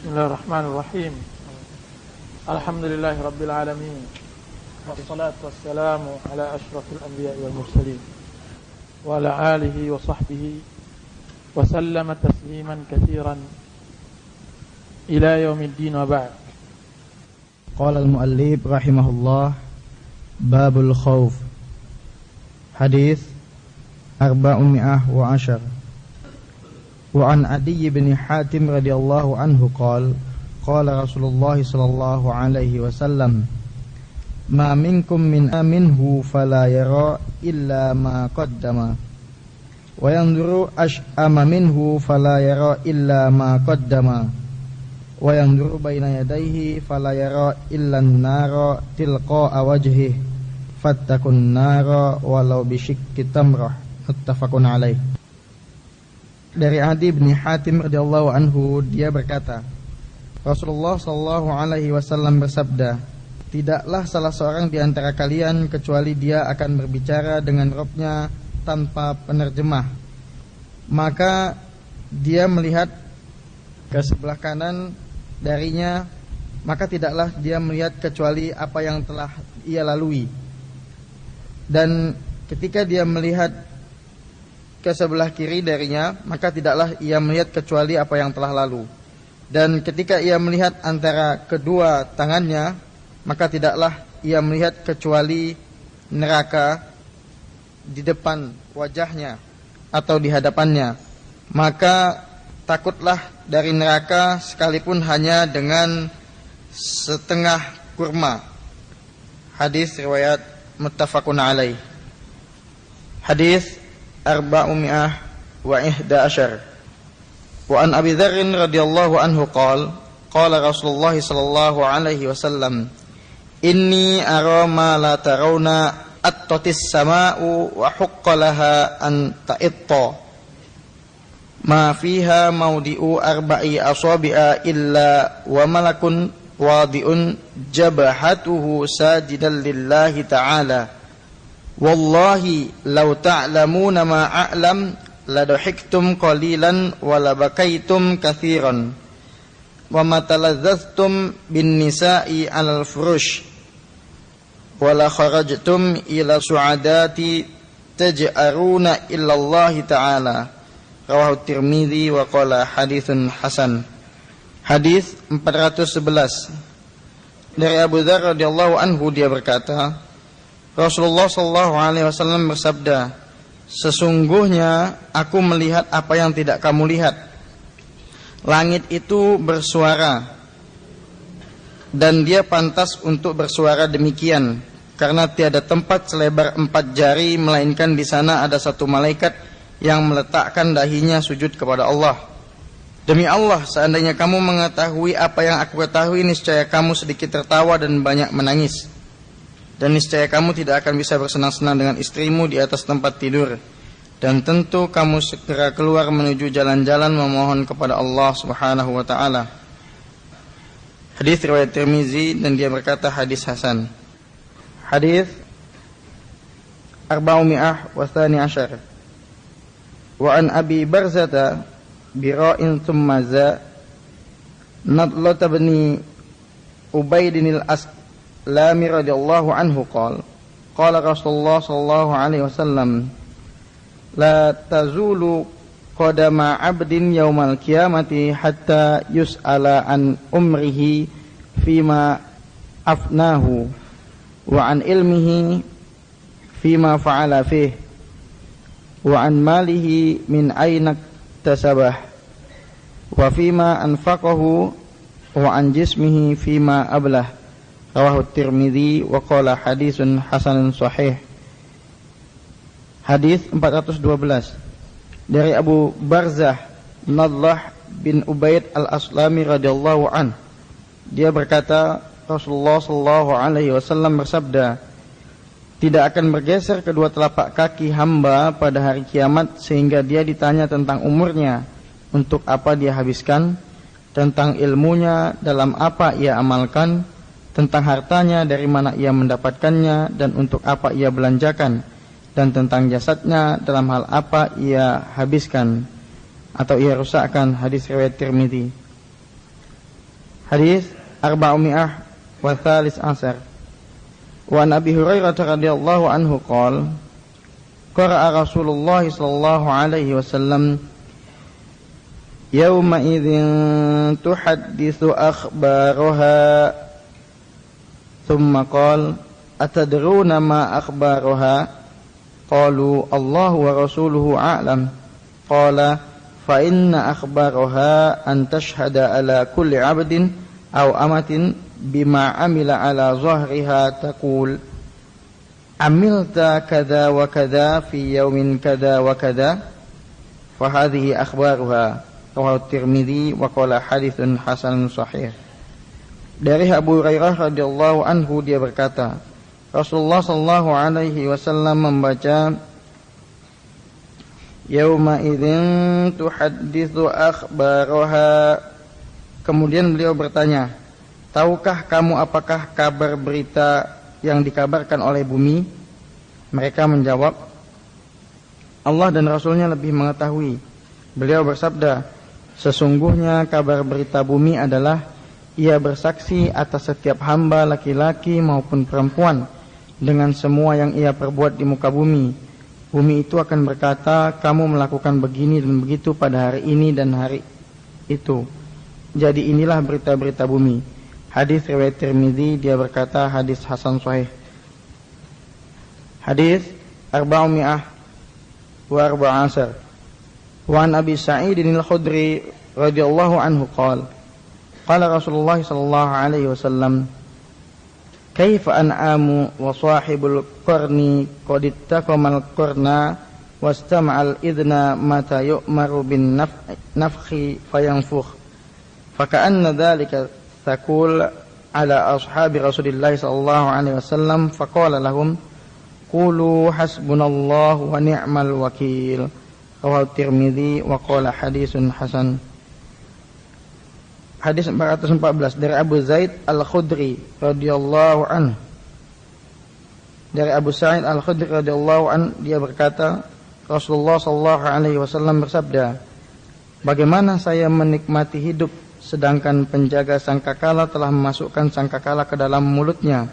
Bismillahirrahmanirrahim. Alhamdulillahirabbil alamin. Wassalatu wassalamu ala asyrafil anbiya'i wal mursalin wa ala alihi wa sahbihi wa sallama tasliman katsiran ila yaumiddin wa ba'd. Qala al-muallif rahimahullah babul khauf. Hadis 410. Wa an 'Adi ibn Hatim radhiyallahu anhu qala qala Rasulullah sallallahu alaihi wasallam ma minkum min aminhu fala yara illa ma qaddama wa yanzuru ash'ama minhu fala yara illa ma qaddama wa yanzuru baina yadayhi fala yara illa an-nara tilqa'a wajhihi fattaqun nara walau bishikki tamrah muttafaqun alaihi. Dari 'Adi bin Hatim radhiyallahu anhu, dia berkata, Rasulullah sallallahu alaihi wasallam bersabda, tidaklah salah seorang di antara kalian kecuali dia akan berbicara dengan Rabb-nya tanpa penerjemah. Maka dia melihat ke sebelah kanan darinya, maka tidaklah dia melihat kecuali apa yang telah ia lalui. Dan ketika dia melihat ke sebelah kiri darinya, maka tidaklah ia melihat kecuali apa yang telah lalu. Dan ketika ia melihat antara kedua tangannya, maka tidaklah ia melihat kecuali neraka di depan wajahnya atau di hadapannya. Maka takutlah dari neraka sekalipun hanya dengan setengah kurma. Hadis riwayat muttafaqun alaih. Hadis 411. Wa an Abi Dzar radhiyallahu anhu qala qala Rasulullah sallallahu alaihi wasallam, inni ara ma la tarawna attatis samaa'u wa huqqalaha an ta'itta ma fiha maudi'u arba'i asabi'a illa wa malakun wadi'un jabahatuhu sajidan lillahi ta'ala. Wallahi law ta'lamuna ma a'lam laduhiktum qalilan wa labakaitum katsiran wa matalazzaztum bin nisa'i 'alal furush wa la kharajtum ila su'adati taj'aruna illa Allah ta'ala. Rawahu Tirmizi wa qala haditsun hasan. Hadis 411. Dari Abu Dzar radhiyallahu anhu, dia berkata, Rasulullah sallallahu alaihi wasallam bersabda, sesungguhnya aku melihat apa yang tidak kamu lihat. Langit itu bersuara, dan dia pantas untuk bersuara demikian, karena tiada tempat selebar 4 jari, melainkan di sana ada satu malaikat yang meletakkan dahinya sujud kepada Allah. Demi Allah, seandainya kamu mengetahui apa yang aku ketahui, niscaya kamu sedikit tertawa dan banyak menangis. Dan niscaya kamu tidak akan bisa bersenang-senang dengan istrimu di atas tempat tidur. Dan tentu kamu segera keluar menuju jalan-jalan memohon kepada Allah subhanahu wa ta'ala. Hadis riwayat Tirmizi, dan dia berkata hadis hasan. Hadis 412. Wa an Abi Barzah bira'in thumma za Nadhlah bin Ubaid Al-Aslami radhiyallahu anhu qala qala Rasulullah sallallahu alaihi wasallam la tazulu qadama 'abdin yaumal qiyamati hatta yus'ala an umrihi fima afnahu wa an ilmihi fima fa'ala fihi wa an malihi min ayna tasabah wa fima anfaqahu wa an jismihi fima ablah. Rawahu Tirmizi wa qala hadisun hasanun sahih. Hadis 412. Dari Abu Barzah Nadhlah bin Ubaid Al-Aslami radhiyallahu an, dia berkata, Rasulullah sallallahu alaihi wasallam bersabda, tidak akan bergeser kedua telapak kaki hamba pada hari kiamat sehingga dia ditanya tentang umurnya, untuk apa dia habiskan, tentang ilmunya, dalam apa ia amalkan, tentang hartanya, dari mana ia mendapatkannya dan untuk apa ia belanjakan, dan tentang jasadnya, dalam hal apa ia habiskan atau ia rusakkan. Hadis riwayat Tirmizi. Hadis 413. Wa Nabi Hurairah radhiyallahu anhu qol qara'a Rasulullah sallallahu alaihi wasallam yauma idzin tuhadditsu akhbaraha thumma qol atadruna ma akhbaraha qalu Allah wa rasuluhu a'lam qala fa inna akhbaraha an tashhada ala kulli 'abdin aw amatin bima amila ala zahriha taqul amilta kada wa kada fi yawmin kada wa kada fa hadhihi akhbaraha. Rawahu Tirmizi wa qala haditsun hasanun sahih. Dari Abu Hurairah radhiyallahu anhu dia berkata, Rasulullah sallallahu alaihi wasallam membaca yauma idzin tuhadditsu akhbaraha. Kemudian beliau bertanya, tahukah kamu apakah kabar berita yang dikabarkan oleh bumi? Mereka menjawab, Allah dan Rasulnya lebih mengetahui. Beliau bersabda, sesungguhnya kabar berita bumi adalah ia bersaksi atas setiap hamba laki-laki maupun perempuan dengan semua yang ia perbuat di muka bumi. Bumi itu akan berkata, kamu melakukan begini dan begitu pada hari ini dan hari itu. Jadi inilah berita-berita bumi. Hadis riwayat Tirmizi, dia berkata hadis hasan sahih. Hadis 414. Wa an Abi Sa'id al-Khudri radhiyallahu anhu qala qala Rasulullah sallallahu alaihi wasallam kaifa an'amu wa sahibul qarni qad ittaqamal qarna wastama'al idna mata yu'maru bin nafkhi fayanfukh faka'anna dhalika taqul ala ashabi Rasulillah sallallahu alaihi wasallam faqala lahum qulu hasbunallahu wa ni'mal wakil. Rawahu Tirmizi wa qala haditsun hasan. Hadis 414 dari Abu Sa'id al-Khudri radhiyallahu anhu. Dari Abu Sa'id al-Khudri radhiyallahu anhu dia berkata, Rasulullah sallallahu alaihi wasallam bersabda, bagaimana saya menikmati hidup sedangkan penjaga sangkakala telah memasukkan sangkakala ke dalam mulutnya.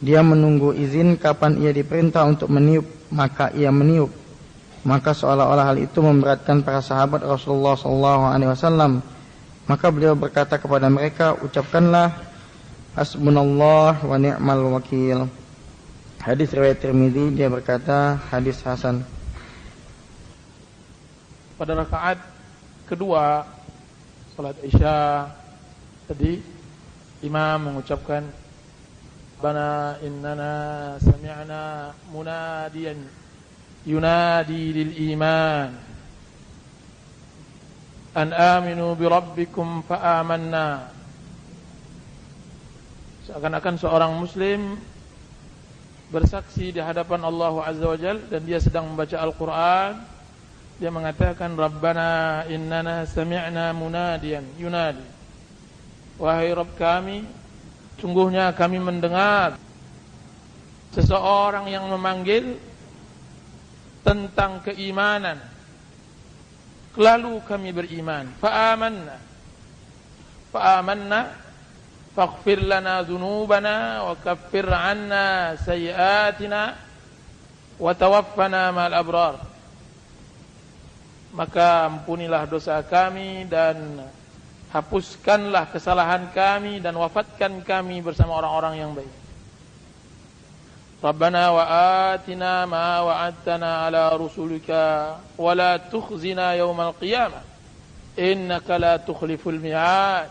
Dia menunggu izin kapan ia diperintah untuk meniup, maka ia meniup. Maka seolah-olah hal itu memberatkan para sahabat Rasulullah sallallahu alaihi wasallam. Maka beliau berkata kepada mereka, ucapkanlah hasbunallah wa ni'mal wakil. Hadis riwayat Tirmizi, dia berkata hadis hasan. Pada rakaat kedua salat Isya tadi, imam mengucapkan bana innana sami'na munadiyan yunadi lil iman an aminu bi rabbikum fa amanna. Seakan-akan seorang muslim bersaksi di hadapan Allah Azza wa Jalla dan dia sedang membaca Al-Qur'an, dia mengatakan rabbana innana sami'na munadiyan yunadi, wahai Rabb kami, sungguhnya kami mendengar seseorang yang memanggil tentang keimanan, lalu kami beriman. Fa amanna faghfir lana dhunubana wa kaffir 'anna sayyi'atina wa tawaffana ma'al abrar, maka ampunilah dosa kami dan hapuskanlah kesalahan kami dan wafatkan kami bersama orang-orang yang baik. Rabbana wa atina ma wa'adtana ala rusulika wa la tukhzina yawmal qiyamah innaka la tukhliful mi'ad.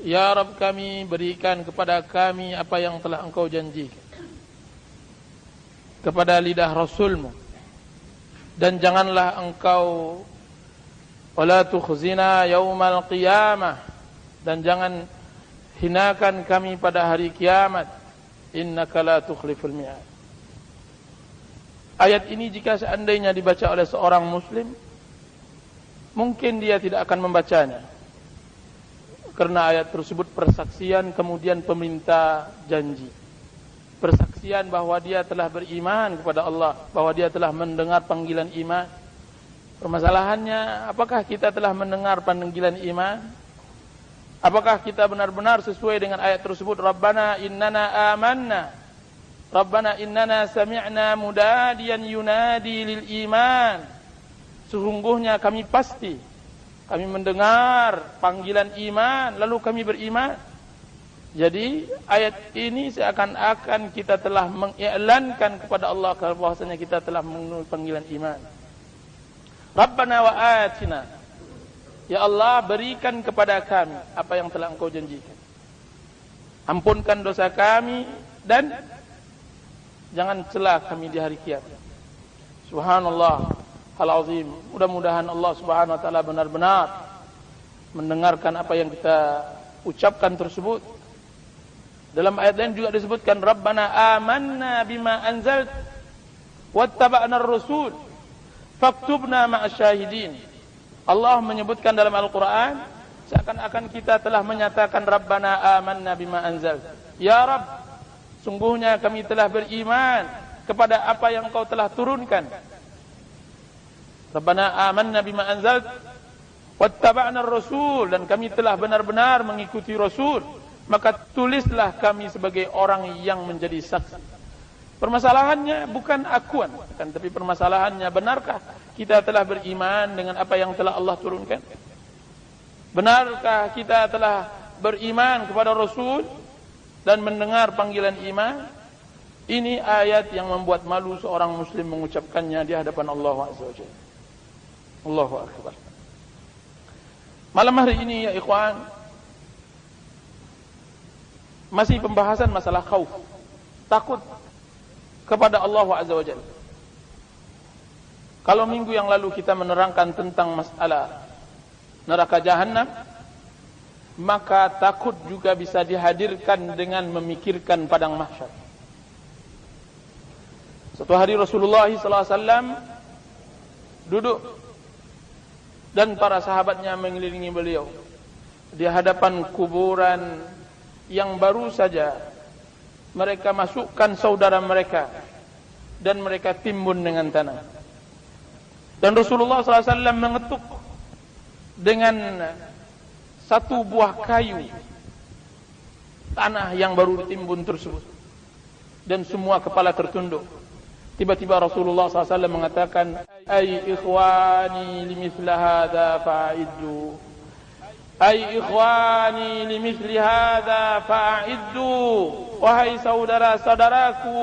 Ya Rabb kami, berikan kepada kami apa yang telah engkau janjikan kepada lidah Rasulmu, dan janganlah engkau wa la tukhzina yawmal qiyamah, dan jangan hinakan kami pada hari kiamat. Innaka la tukhliful mi'ad. Ayat ini jika seandainya dibaca oleh seorang muslim, mungkin dia tidak akan membacanya, karena ayat tersebut persaksian kemudian peminta janji, persaksian bahwa dia telah beriman kepada Allah, bahwa dia telah mendengar panggilan iman. Permasalahannya, apakah kita telah mendengar panggilan iman? Apakah kita benar-benar sesuai dengan ayat tersebut? Rabbana innana amanna, Rabbana innana sami'na mudadiyan yunadi lil iman. Sesungguhnya kami pasti, kami mendengar panggilan iman, lalu kami beriman. Jadi ayat ini seakan-akan kita telah mengiklankan kepada Allah bahwasanya kita telah memenuhi panggilan iman. Rabbana wa atina, ya Allah, berikan kepada kami apa yang telah Engkau janjikan. Ampunkan dosa kami dan jangan cela kami di hari kiamat. Subhanallah al-azim. Mudah-mudahan Allah Subhanahu wa taala benar-benar mendengarkan apa yang kita ucapkan tersebut. Dalam ayat lain juga disebutkan Rabbana amanna bima anzalt wattaba'na ar-rasul faktubna ma'asyahidin. Allah menyebutkan dalam Al-Quran seakan-akan kita telah menyatakan Rabbana amanna bima anzalt. Ya Rabb, sungguhnya kami telah beriman kepada apa yang Kau telah turunkan. Rabbana amanna bima anzalt wattaba'na ar-rasul, dan kami telah benar-benar mengikuti Rasul. Maka tulislah kami sebagai orang yang menjadi saksi. Permasalahannya bukan akuan, kan, tapi permasalahannya benarkah kita telah beriman dengan apa yang telah Allah turunkan? Benarkah kita telah beriman kepada Rasul dan mendengar panggilan iman? Ini ayat yang membuat malu seorang muslim mengucapkannya di hadapan Allah Azza wa Jalla. Allahu Akbar. Malam hari ini ya ikhwan, masih pembahasan masalah khauf, takut kepada Allah Azza wa Jalla. Kalau minggu yang lalu kita menerangkan tentang masalah neraka jahannam, maka takut juga bisa dihadirkan dengan memikirkan padang mahsyar. Suatu hari Rasulullah SAW duduk dan para sahabatnya mengelilingi beliau di hadapan kuburan yang baru saja mereka masukkan saudara mereka dan mereka timbun dengan tanah. Dan Rasulullah SAW mengetuk dengan satu buah kayu tanah yang baru ditimbun tersebut, dan semua kepala tertunduk. Tiba-tiba Rasulullah SAW mengatakan, ay ikhwani limithla hadha fa'iddu, ay ikhwani limithli hadza fa'iddu, wahai saudara-saudaraku,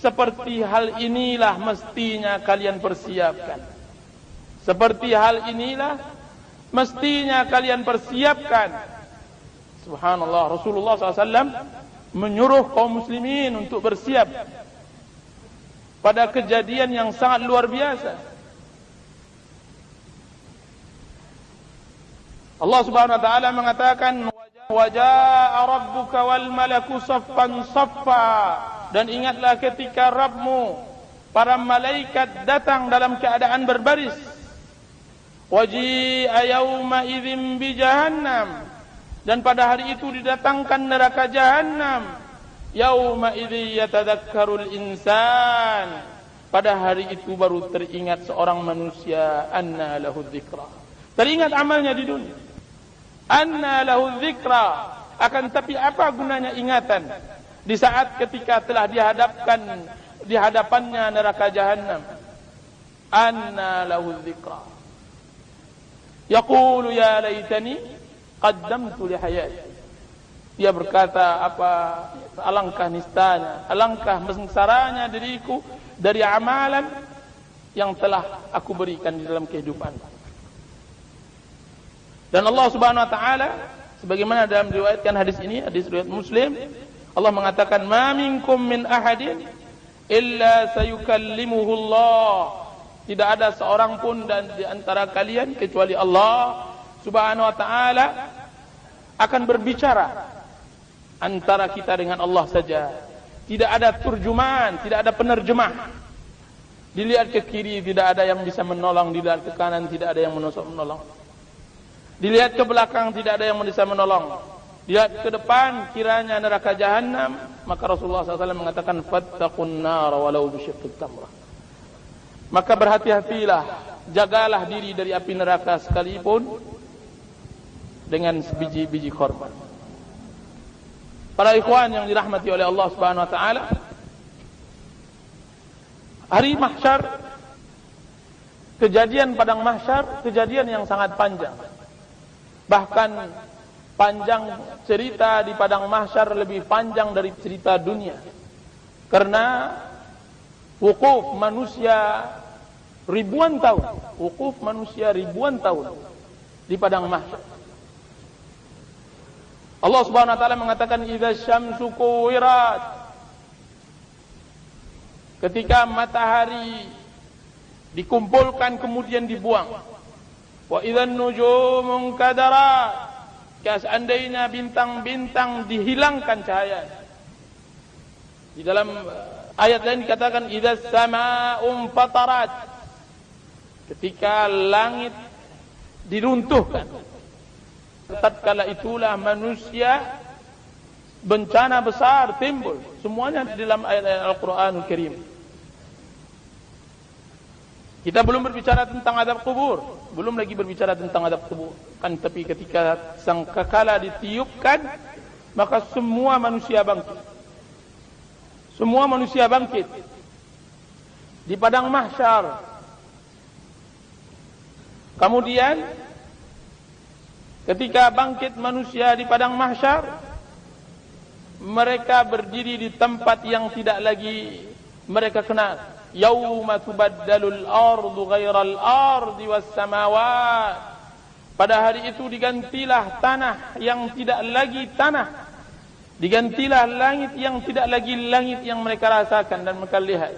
seperti hal inilah mestinya kalian persiapkan. Seperti hal inilah mestinya kalian persiapkan. Subhanallah, Rasulullah SAW menyuruh kaum muslimin untuk bersiap pada kejadian yang sangat luar biasa. Allah Subhanahu wa taala mengatakan wajaa rabbuka wal malaku saffan saffa, dan ingatlah ketika Rabbmu para malaikat datang dalam keadaan berbaris. Waji'a yauma idzin bi jahannam, dan pada hari itu didatangkan neraka jahannam. Yauma idzi yatadzakkarul insan, pada hari itu baru teringat seorang manusia, anna lahu dzikra, teringat amalnya di dunia. Anna lahu dzikra, akan tapi apa gunanya ingatan di saat ketika telah dihadapkan di hadapannya neraka jahannam. Anna lahu dzikra yaqulu ya laitani qaddamtu li hayati, dia berkata, apa alangkah nistanya, alangkah mengsaranya diriku dari amalan yang telah aku berikan di dalam kehidupanku. Dan Allah Subhanahu wa taala sebagaimana dalam diriwayatkan hadis ini, hadis riwayat Muslim, Allah mengatakan ma minkum min ahadin illa sayukallimuhu Allah, tidak ada seorang pun dan di antara kalian kecuali Allah Subhanahu wa taala akan berbicara antara kita dengan Allah saja. Tidak ada turjuman, tidak ada penerjemah. Dilihat ke kiri tidak ada yang bisa menolong, dilihat ke kanan tidak ada yang menolong. Dilihat ke belakang tidak ada yang bisa menolong. Dilihat ke depan kiranya neraka jahannam, maka Rasulullah SAW mengatakan fattaqun nar walau bisyiqqit tamrah. Maka berhati-hatilah, jagalah diri dari api neraka sekalipun dengan sebiji-biji korban. Para ikhwan yang dirahmati oleh Allah Subhanahu wa taala, hari mahsyar, kejadian padang mahsyar, kejadian yang sangat panjang. Bahkan panjang cerita di padang mahsyar lebih panjang dari cerita dunia. Karena wukuf manusia ribuan tahun, di padang mahsyar. Allah Subhanahu wa taala mengatakan idza syamsu kuwirat. Ketika matahari dikumpulkan kemudian dibuang. Wa idzan nujum qadarat. Seandainya bintang-bintang dihilangkan cahayanya. Di dalam ayat lain dikatakan idza samaa'um fatarat. Ketika langit diruntuhkan. Tatkala itulah manusia bencana besar timbul. Semuanya di dalam ayat-ayat Al-Qur'anul Karim. Kita belum berbicara tentang azab kubur, kan, tapi ketika sangkakala ditiupkan, maka semua manusia bangkit. Di padang mahsyar. Kemudian ketika bangkit manusia di padang mahsyar, mereka berdiri di tempat yang tidak lagi mereka kenal. Yauma tubaddalul ardu ghairal ardi was samawat. Pada hari itu digantilah tanah yang tidak lagi tanah, digantilah langit yang tidak lagi langit yang mereka rasakan dan mereka lihat.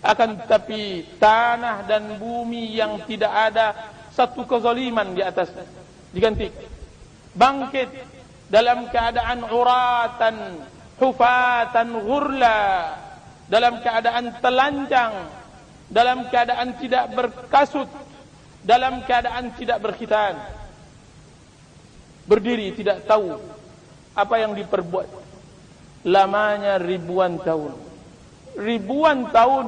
Akan tetapi tanah dan bumi yang tidak ada satu kezaliman di atasnya diganti. Bangkit dalam keadaan uratan, hufatan, ghurla, dalam keadaan telanjang, dalam keadaan tidak berkasut, dalam keadaan tidak berkhitan. Berdiri tidak tahu apa yang diperbuat. Lamanya ribuan tahun.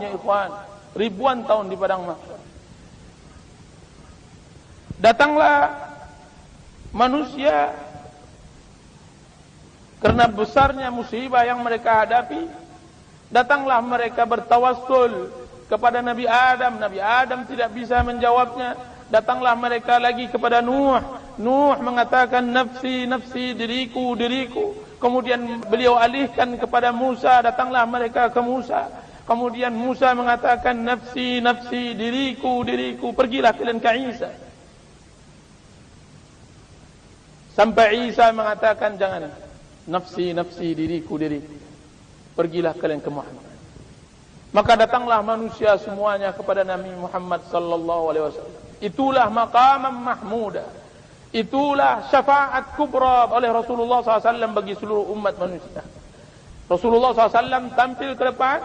Ya ikhwan, ribuan tahun di padang mahsyar. Datanglah manusia karena besarnya musibah yang mereka hadapi. Datanglah mereka bertawassul kepada Nabi Adam. Nabi Adam tidak bisa menjawabnya. Datanglah mereka lagi kepada Nuh. Nuh mengatakan nafsi, nafsi, diriku, diriku. Kemudian beliau alihkan kepada Musa. Datanglah mereka ke Musa. Kemudian Musa mengatakan nafsi, nafsi, diriku, diriku. Pergilah kalian ke Isa. Sampai Isa mengatakan jangan nafsi, nafsi, diriku, diriku. Pergilah kalian ke Muhammad. Maka datanglah manusia semuanya kepada Nabi Muhammad sallallahu alaihi wasallam. Itulah maqamam mahmuda. Itulah syafaat kubra oleh Rasulullah sallallahu alaihi wasallam bagi seluruh umat manusia. Rasulullah sallallahu alaihi wasallam tampil ke depan,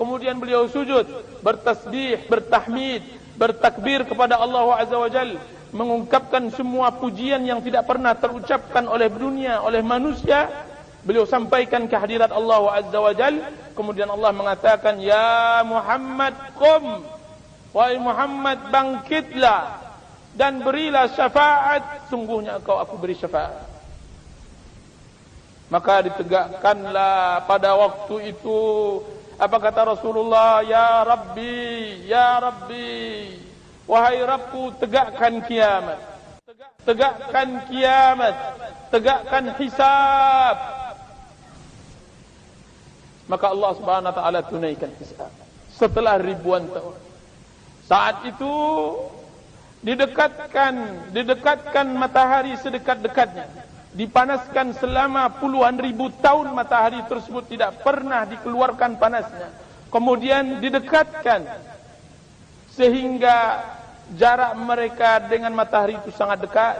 kemudian beliau sujud, bertasbih, bertahmid, bertakbir kepada Allah azza wajalla, mengungkapkan semua pujian yang tidak pernah terucapkan oleh dunia, oleh manusia. Beliau sampaikan kehadirat Allah azza wa jalla. Kemudian Allah mengatakan, ya Muhammad qum, wahai Muhammad bangkitlah dan berilah syafaat. Sungguhnya engkau aku beri syafaat. Maka ditegakkanlah pada waktu itu. Apa kata Rasulullah? Ya Rabbi, ya Rabbi, wahai Rabbku, tegakkan kiamat, tegakkan kiamat, tegakkan hisab. Maka Allah Subhanahu wa taala tunaikan hisab setelah ribuan tahun. Saat itu didekatkan matahari sedekat-dekatnya, dipanaskan selama puluhan ribu tahun. Matahari tersebut tidak pernah dikeluarkan panasnya. Kemudian didekatkan sehingga jarak mereka dengan matahari itu sangat dekat.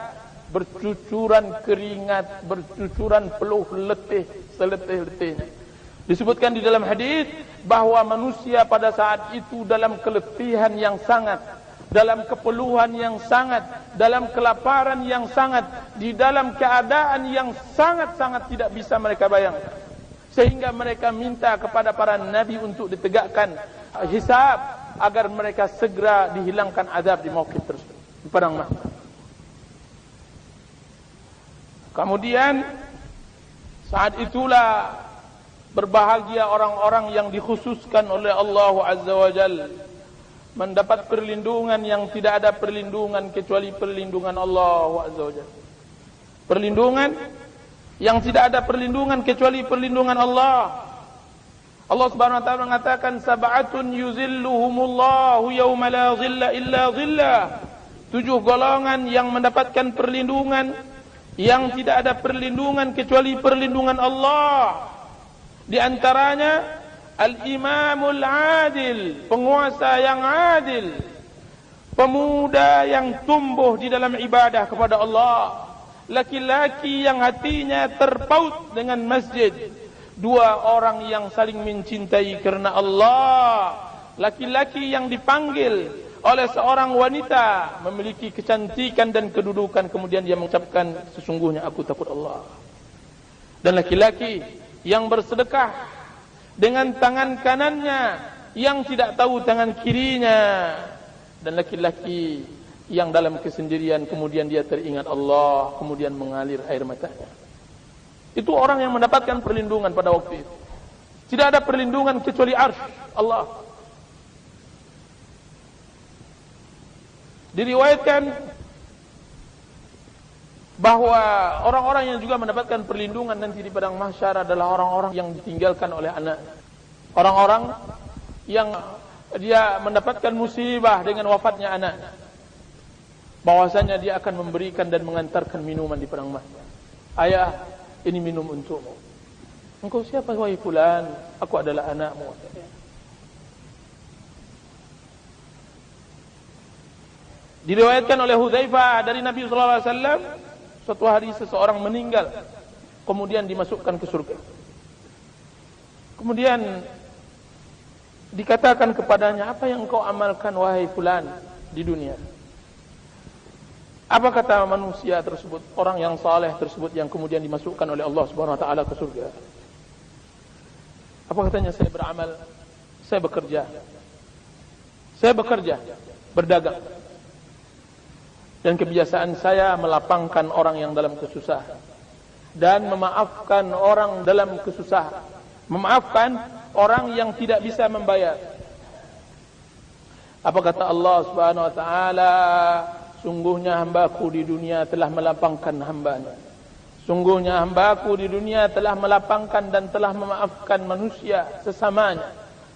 Bercucuran keringat, bercucuran peluh letih, seletih-letihnya. Disebutkan di dalam hadis bahwa manusia pada saat itu dalam keletihan yang sangat, dalam kepeluhan yang sangat, dalam kelaparan yang sangat, di dalam keadaan yang sangat-sangat tidak bisa mereka bayangkan. Sehingga mereka minta kepada para nabi untuk ditegakkan hisab, agar mereka segera dihilangkan azab di mauqif tersebut, di padang mahsyar. Kemudian saat itulah berbahagia orang-orang yang dikhususkan oleh Allah Azza wa Jalla mendapat perlindungan yang tidak ada perlindungan kecuali perlindungan Allah Azza wa Jalla. Perlindungan yang tidak ada perlindungan kecuali perlindungan Allah. Allah Subhanahu wa taala mengatakan sab'atun yuzilluhumullahu yauma la dhilla illa dhillah. 7 golongan yang mendapatkan perlindungan yang tidak ada perlindungan kecuali perlindungan Allah. Di antaranya al-imamul adil, penguasa yang adil, pemuda yang tumbuh di dalam ibadah kepada Allah, laki-laki yang hatinya terpaut dengan masjid, 2 orang yang saling mencintai karena Allah, laki-laki yang dipanggil oleh seorang wanita memiliki kecantikan dan kedudukan, kemudian dia mengucapkan sesungguhnya aku takut Allah, dan laki-laki yang bersedekah dengan tangan kanannya yang tidak tahu tangan kirinya, dan laki-laki yang dalam kesendirian kemudian dia teringat Allah kemudian mengalir air matanya. Itu orang yang mendapatkan perlindungan pada waktu itu. Tidak ada perlindungan kecuali arsy Allah. Diriwayatkan bahwa orang-orang yang juga mendapatkan perlindungan nanti di padang mahsyar adalah orang-orang yang ditinggalkan oleh anaknya, orang-orang yang dia mendapatkan musibah dengan wafatnya anaknya, bahwasanya dia akan memberikan dan mengantarkan minuman di padang mahsyar. Ayah, ini minum untukmu. Engkau siapa wahai fulan? Aku adalah anakmu. Diriwayatkan oleh Hudzaifah dari Nabi sallallahu alaihi wasallam, suatu hari seseorang meninggal kemudian dimasukkan ke surga. Kemudian dikatakan kepadanya, "Apa yang engkau amalkan wahai fulan di dunia?" Apa kata manusia tersebut, orang yang saleh tersebut yang kemudian dimasukkan oleh Allah Subhanahu wa taala ke surga? Apa katanya? "Saya beramal, saya bekerja. Saya bekerja, berdagang. Dan kebiasaan saya melapangkan orang yang dalam kesusahan dan memaafkan orang dalam kesusahan, memaafkan orang yang tidak bisa membayar." Apa kata Allah Subhanahu wa taala? "Sungguhnya hambaku di dunia telah melapangkan hambanya. Sungguhnya hambaku di dunia telah melapangkan dan telah memaafkan manusia sesamanya.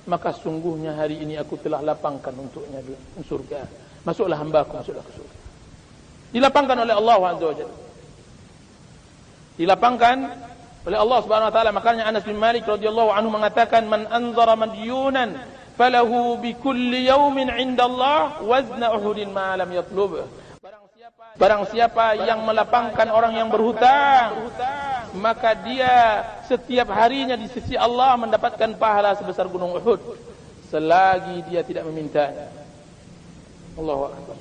Maka sungguhnya hari ini aku telah lapangkan untuknya surga. Masuklah hambaku, masuklah ke surga." Dilapangkan oleh Allah Azza wa Jalla. Dilapangkan oleh Allah Subhanahu wa taala. Makanya Anas bin Malik radhiyallahu anhu mengatakan, "Man anzara madyunan falahu bi kulli yawmin 'inda Allah wazna uhudin ma lam yatlub." Barang siapa yang melapangkan orang yang berhutang, maka dia setiap harinya di sisi Allah mendapatkan pahala sebesar gunung Uhud selagi dia tidak memintanya. Allahu akbar.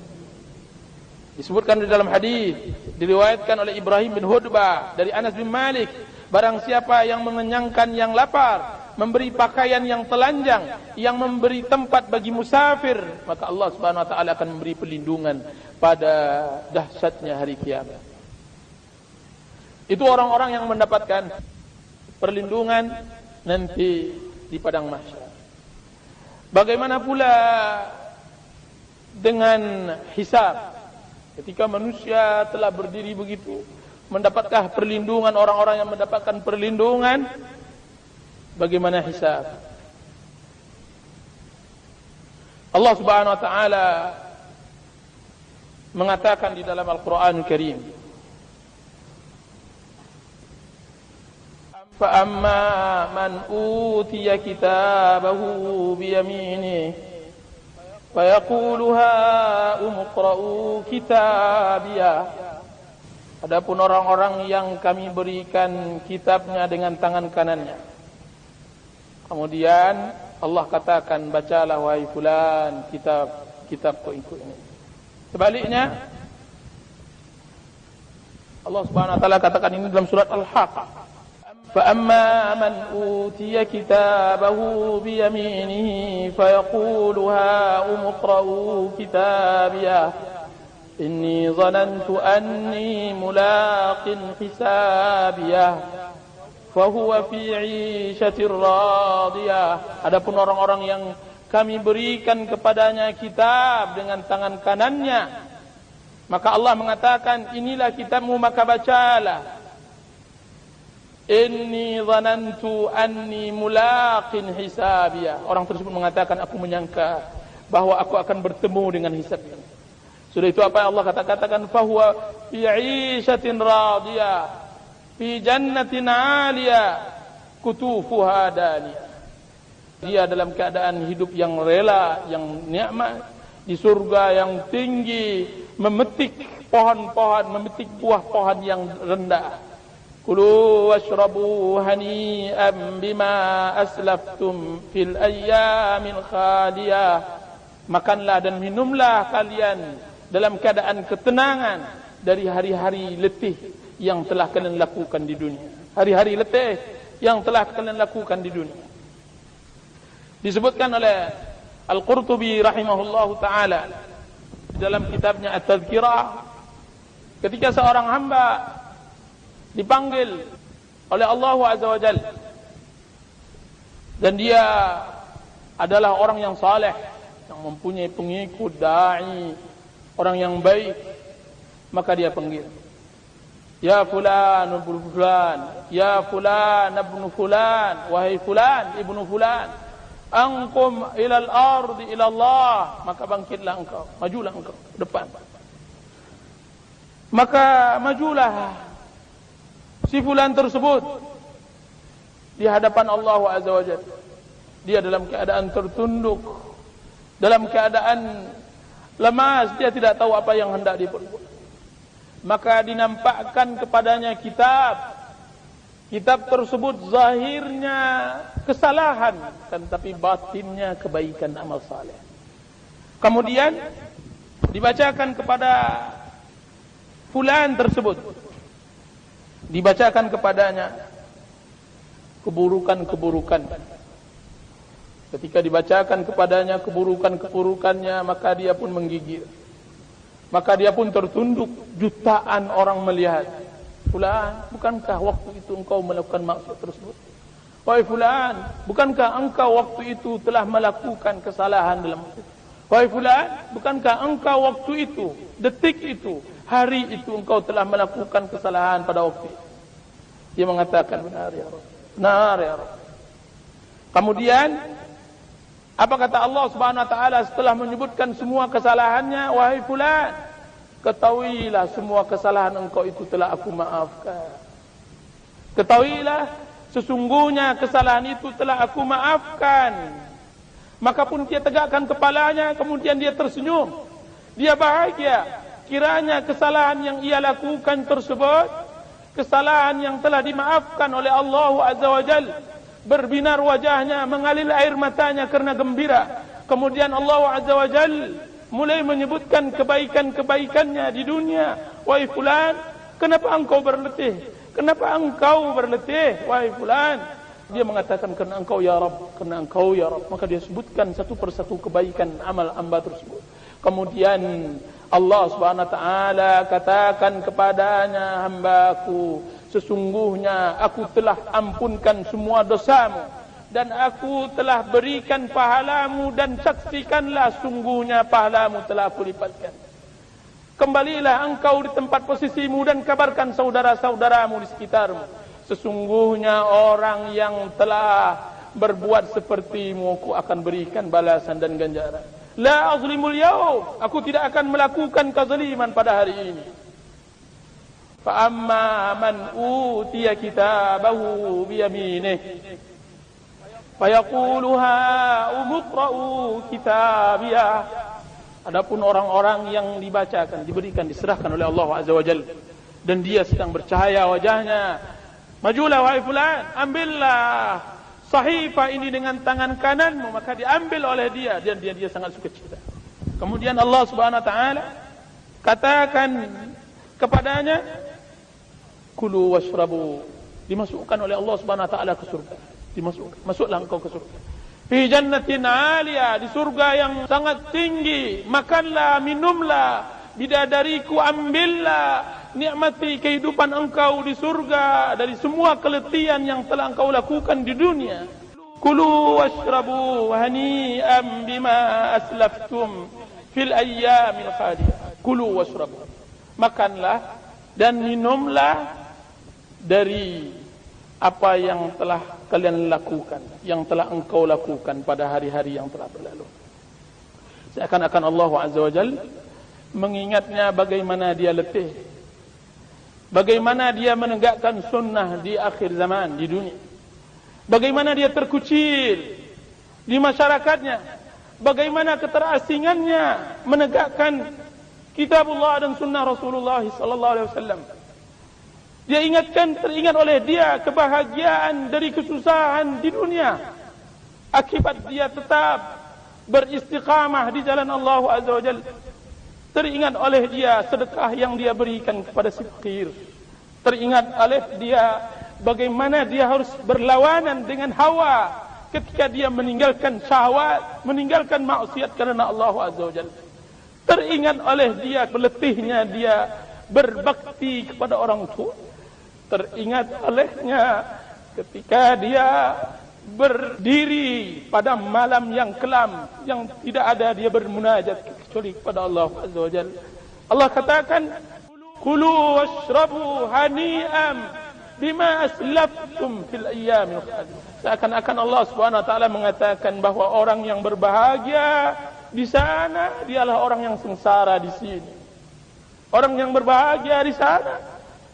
Disebutkan di dalam hadis, diriwayatkan oleh Ibrahim bin Hudba dari Anas bin Malik, barang siapa yang mengenyangkan yang lapar, memberi pakaian yang telanjang, yang memberi tempat bagi musafir, maka Allah Subhanahu wa taala akan memberi perlindungan pada dahsyatnya hari kiamat. Itu orang-orang yang mendapatkan perlindungan nanti di padang mahsyar. Bagaimana pula dengan hisab? Ketika manusia telah berdiri begitu, mendapatkah perlindungan orang-orang yang mendapatkan perlindungan? Bagaimana hisab? Allah Subhanahu wa taala mengatakan di dalam Al-Qur'an Karim, "Fa amma man utiya kitabahu bi yaminihi فَيَقُولُ هَاؤُمُ اقْرَؤُوا كِتَابِيَهْ." Adapun orang-orang yang kami berikan kitabnya dengan tangan kanannya, kemudian Allah katakan, "Bacalah wahai fulan kitabku ini." Sebaliknya Allah Subhanahu wa taala katakan ini dalam surat Al-Haqqah, فَأَمَّا مَنْ أُوتِيَ كِتَابَهُ بِيَمِينِهِ فَيَقُولُ هَاؤُمُ اقْرَؤُوا كِتَابِيَهْ إني ظننت أني ملاق حسابيه فهو في عيشة راضية. Adapun orang-orang yang kami berikan kepadanya kitab dengan tangan kanannya, maka Allah mengatakan, inilah kitabmu, maka bacalah. Inni zanantu anni mulaqin hisabiyah. Orang tersebut mengatakan, aku menyangka bahwa aku akan bertemu dengan hisabnya. Sudah itu apa yang Allah katakan, fahuwa fi 'ishatin radiyah fi jannatin 'aliyah kutufuha daniyah. Dia dalam keadaan hidup yang rela, yang nikmat, di surga yang tinggi, memetik pohon-pohon, memetik buah pohon yang rendah. Kulu washrabu hani'an bima aslaftum fil ayyamil khadiyah. Makanlah dan minumlah kalian dalam keadaan ketenangan dari hari-hari letih yang telah kalian lakukan di dunia. Hari-hari letih yang telah kalian lakukan di dunia. Disebutkan oleh Al-Qurtubi rahimahullahu ta'ala dalam kitabnya At-Tadhkirah, ketika seorang hamba dipanggil oleh Allah Azza wa Jalla dan dia adalah orang yang saleh, yang mempunyai pengikut, da'i, orang yang baik, maka dia panggil, ya fulan ibnu fulan, ya fulan ibnu fulan, wahai fulan ibnu fulan, angkum ilal ardi ilallah, maka bangkitlah engkau, majulah engkau ke depan. Maka majulah si fulan tersebut di hadapan Allah Azza wa Jalla. Dia dalam keadaan tertunduk, dalam keadaan lemas, dia tidak tahu apa yang hendak diperbuat. Maka dinampakkan kepadanya kitab. Kitab tersebut zahirnya kesalahan, tetapi batinnya kebaikan amal saleh. Kemudian dibacakan kepada fulan tersebut, dibacakan kepadanya keburukan-keburukan. Ketika dibacakan kepadanya keburukan-keburukannya, maka dia pun menggigil, maka dia pun tertunduk. Jutaan orang melihat, fulan, bukankah waktu itu engkau melakukan maksiat tersebut? Wahai fulan, bukankah engkau waktu itu telah melakukan kesalahan dalam hidup? Wahai fulan, bukankah engkau waktu itu, detik itu, hari itu engkau telah melakukan kesalahan pada waktu itu? Dia mengatakan, benar ya Rabb, benar ya Rabb. Kemudian apa kata Allah Subhanahu wa taala setelah menyebutkan semua kesalahannya? Wahai fulan, ketahuilah semua kesalahan engkau itu telah aku maafkan. Ketahuilah sesungguhnya kesalahan itu telah aku maafkan. Maka pun dia tegakkan kepalanya, kemudian dia tersenyum. Dia bahagia. Kiranya kesalahan yang ia lakukan tersebut, kesalahan yang telah dimaafkan oleh Allah Azza wa Jalla. Berbinar wajahnya, mengalir air matanya karena gembira. Kemudian Allah Azza wa Jalla mulai menyebutkan kebaikan-kebaikannya di dunia. Wahai fulan, kenapa engkau berletih? Kenapa engkau berletih, wahai fulan? Dia mengatakan, karena engkau ya Rabb, karena engkau ya Rabb. Maka dia sebutkan satu persatu kebaikan amal hamba tersebut. Kemudian Allah Subhanahu wa taala katakan kepadanya, hambaku, sesungguhnya aku telah ampunkan semua dosamu, dan aku telah berikan pahalamu, dan saksikanlah sungguhnya pahalamu telah aku lipatkan. Kembalilah engkau di tempat posisimu dan kabarkan saudara-saudaramu di sekitarmu. Sesungguhnya orang yang telah berbuat sepertimu, aku akan berikan balasan dan ganjaran. La azlimul yaum, aku tidak akan melakukan kezaliman pada hari ini. Fa amma man utiya kitabahu biyaminihi fayaquluha umqra'u kitabiyah. Adapun orang-orang yang dibacakan, diberikan, diserahkan oleh Allah Azza wa Jalla, dan dia sedang bercahaya wajahnya, majulah wahai fulan, ambillah sahifah ini dengan tangan kananmu, maka diambil oleh dia, dan dia sangat sukacita. Kemudian Allah Subhanahu wa taala katakan kepadanya, kulu washrabu, dimasukkan oleh Allah Subhanahu wa taala ke surga. Masuklah engkau ke surga. Fi jannatin 'aliyah, di surga yang sangat tinggi. Makanlah, minumlah, Bidadariku, ambillah nikmati kehidupan engkau di surga dari semua keletihan yang telah engkau lakukan di dunia. Kulu washrabu hani'am bima aslaftum fil ayyamil khaliya. Kulu washrabu, makanlah dan minumlah dari apa yang telah kalian lakukan, yang telah engkau lakukan pada hari-hari yang telah berlalu. Seakan-akan Allah Azza wa Jalla mengingatnya bagaimana dia letih, bagaimana dia menegakkan sunnah di akhir zaman, di dunia, bagaimana dia terkucil di masyarakatnya, bagaimana keterasingannya menegakkan kitabullah dan sunnah Rasulullah sallallahu alaihi wasallam. Dia ingatkan, teringat oleh dia kebahagiaan dari kesusahan di dunia akibat dia tetap beristiqamah di jalan Allah Azza wa Jalla. Teringat oleh dia sedekah yang dia berikan kepada fakir. Teringat oleh dia bagaimana dia harus berlawanan dengan hawa ketika dia meninggalkan syahwat, meninggalkan maksiat karena Allah Azza wa Jalla. Teringat oleh dia letihnya dia berbakti kepada orang tua. Teringat olehnya ketika dia berdiri pada malam yang kelam yang tidak ada dia bermunajat kecuali kepada Allah Azza wa Jalla. Allah katakan kulu washrabu hani'am bima aslaftum fil ayyamil khaliya. Seakan-akan Allah Subhanahu wa taala mengatakan bahwa orang yang berbahagia di sana dialah orang yang sengsara di sini. Orang yang berbahagia di sana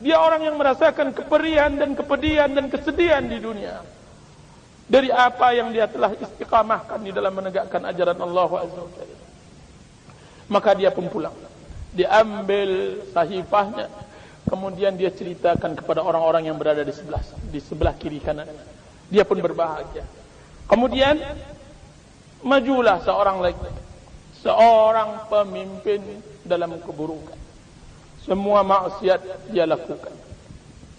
dia orang yang merasakan keperihan dan kepedihan dan kesedihan di dunia dari apa yang dia telah istiqamahkan di dalam menegakkan ajaran Allah Azza wa Jalla. Maka dia pun pulang, diambil sahifahnya, kemudian dia ceritakan kepada orang-orang yang berada di sebelah kiri kanan. Dia pun berbahagia. Kemudian majulah seorang lagi, seorang pemimpin dalam keburukan. Semua maksiat dia lakukan.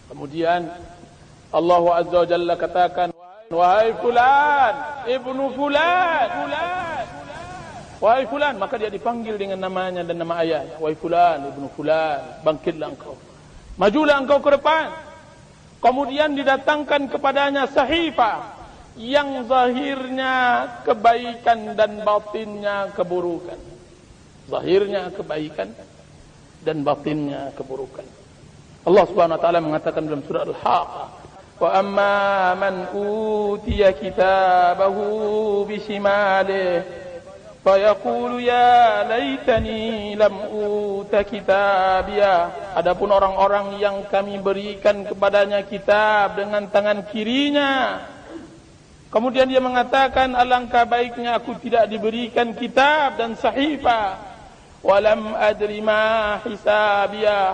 Kemudian Allah Azza wa Jalla katakan, wahai fulan, ibnu fulan, wahai fulan, maka dia dipanggil dengan namanya dan nama ayahnya. Wahai fulan, ibnu fulan, bangkitlah engkau, majulah engkau ke depan. Kemudian didatangkan kepadanya sahifah yang zahirnya kebaikan dan batinnya keburukan. Zahirnya kebaikan dan batinnya keburukan. Allah Subhanahu wa taala mengatakan dalam surah Al-Haqqah, وَأَمَّا مَنْ أُوتِيَ كِتَابَهُ بِشِمَالِهِ فَيَقُولُ يَا لَيْتَنِي لَمْ أُوتَ كِتَابِيَهْ. Adapun orang-orang yang kami berikan kepadanya kitab dengan tangan kirinya, kemudian dia mengatakan, alangkah baiknya aku tidak diberikan kitab dan sahifah. وَلَمْ أَدْرِ مَا حِسَابِيَهْ.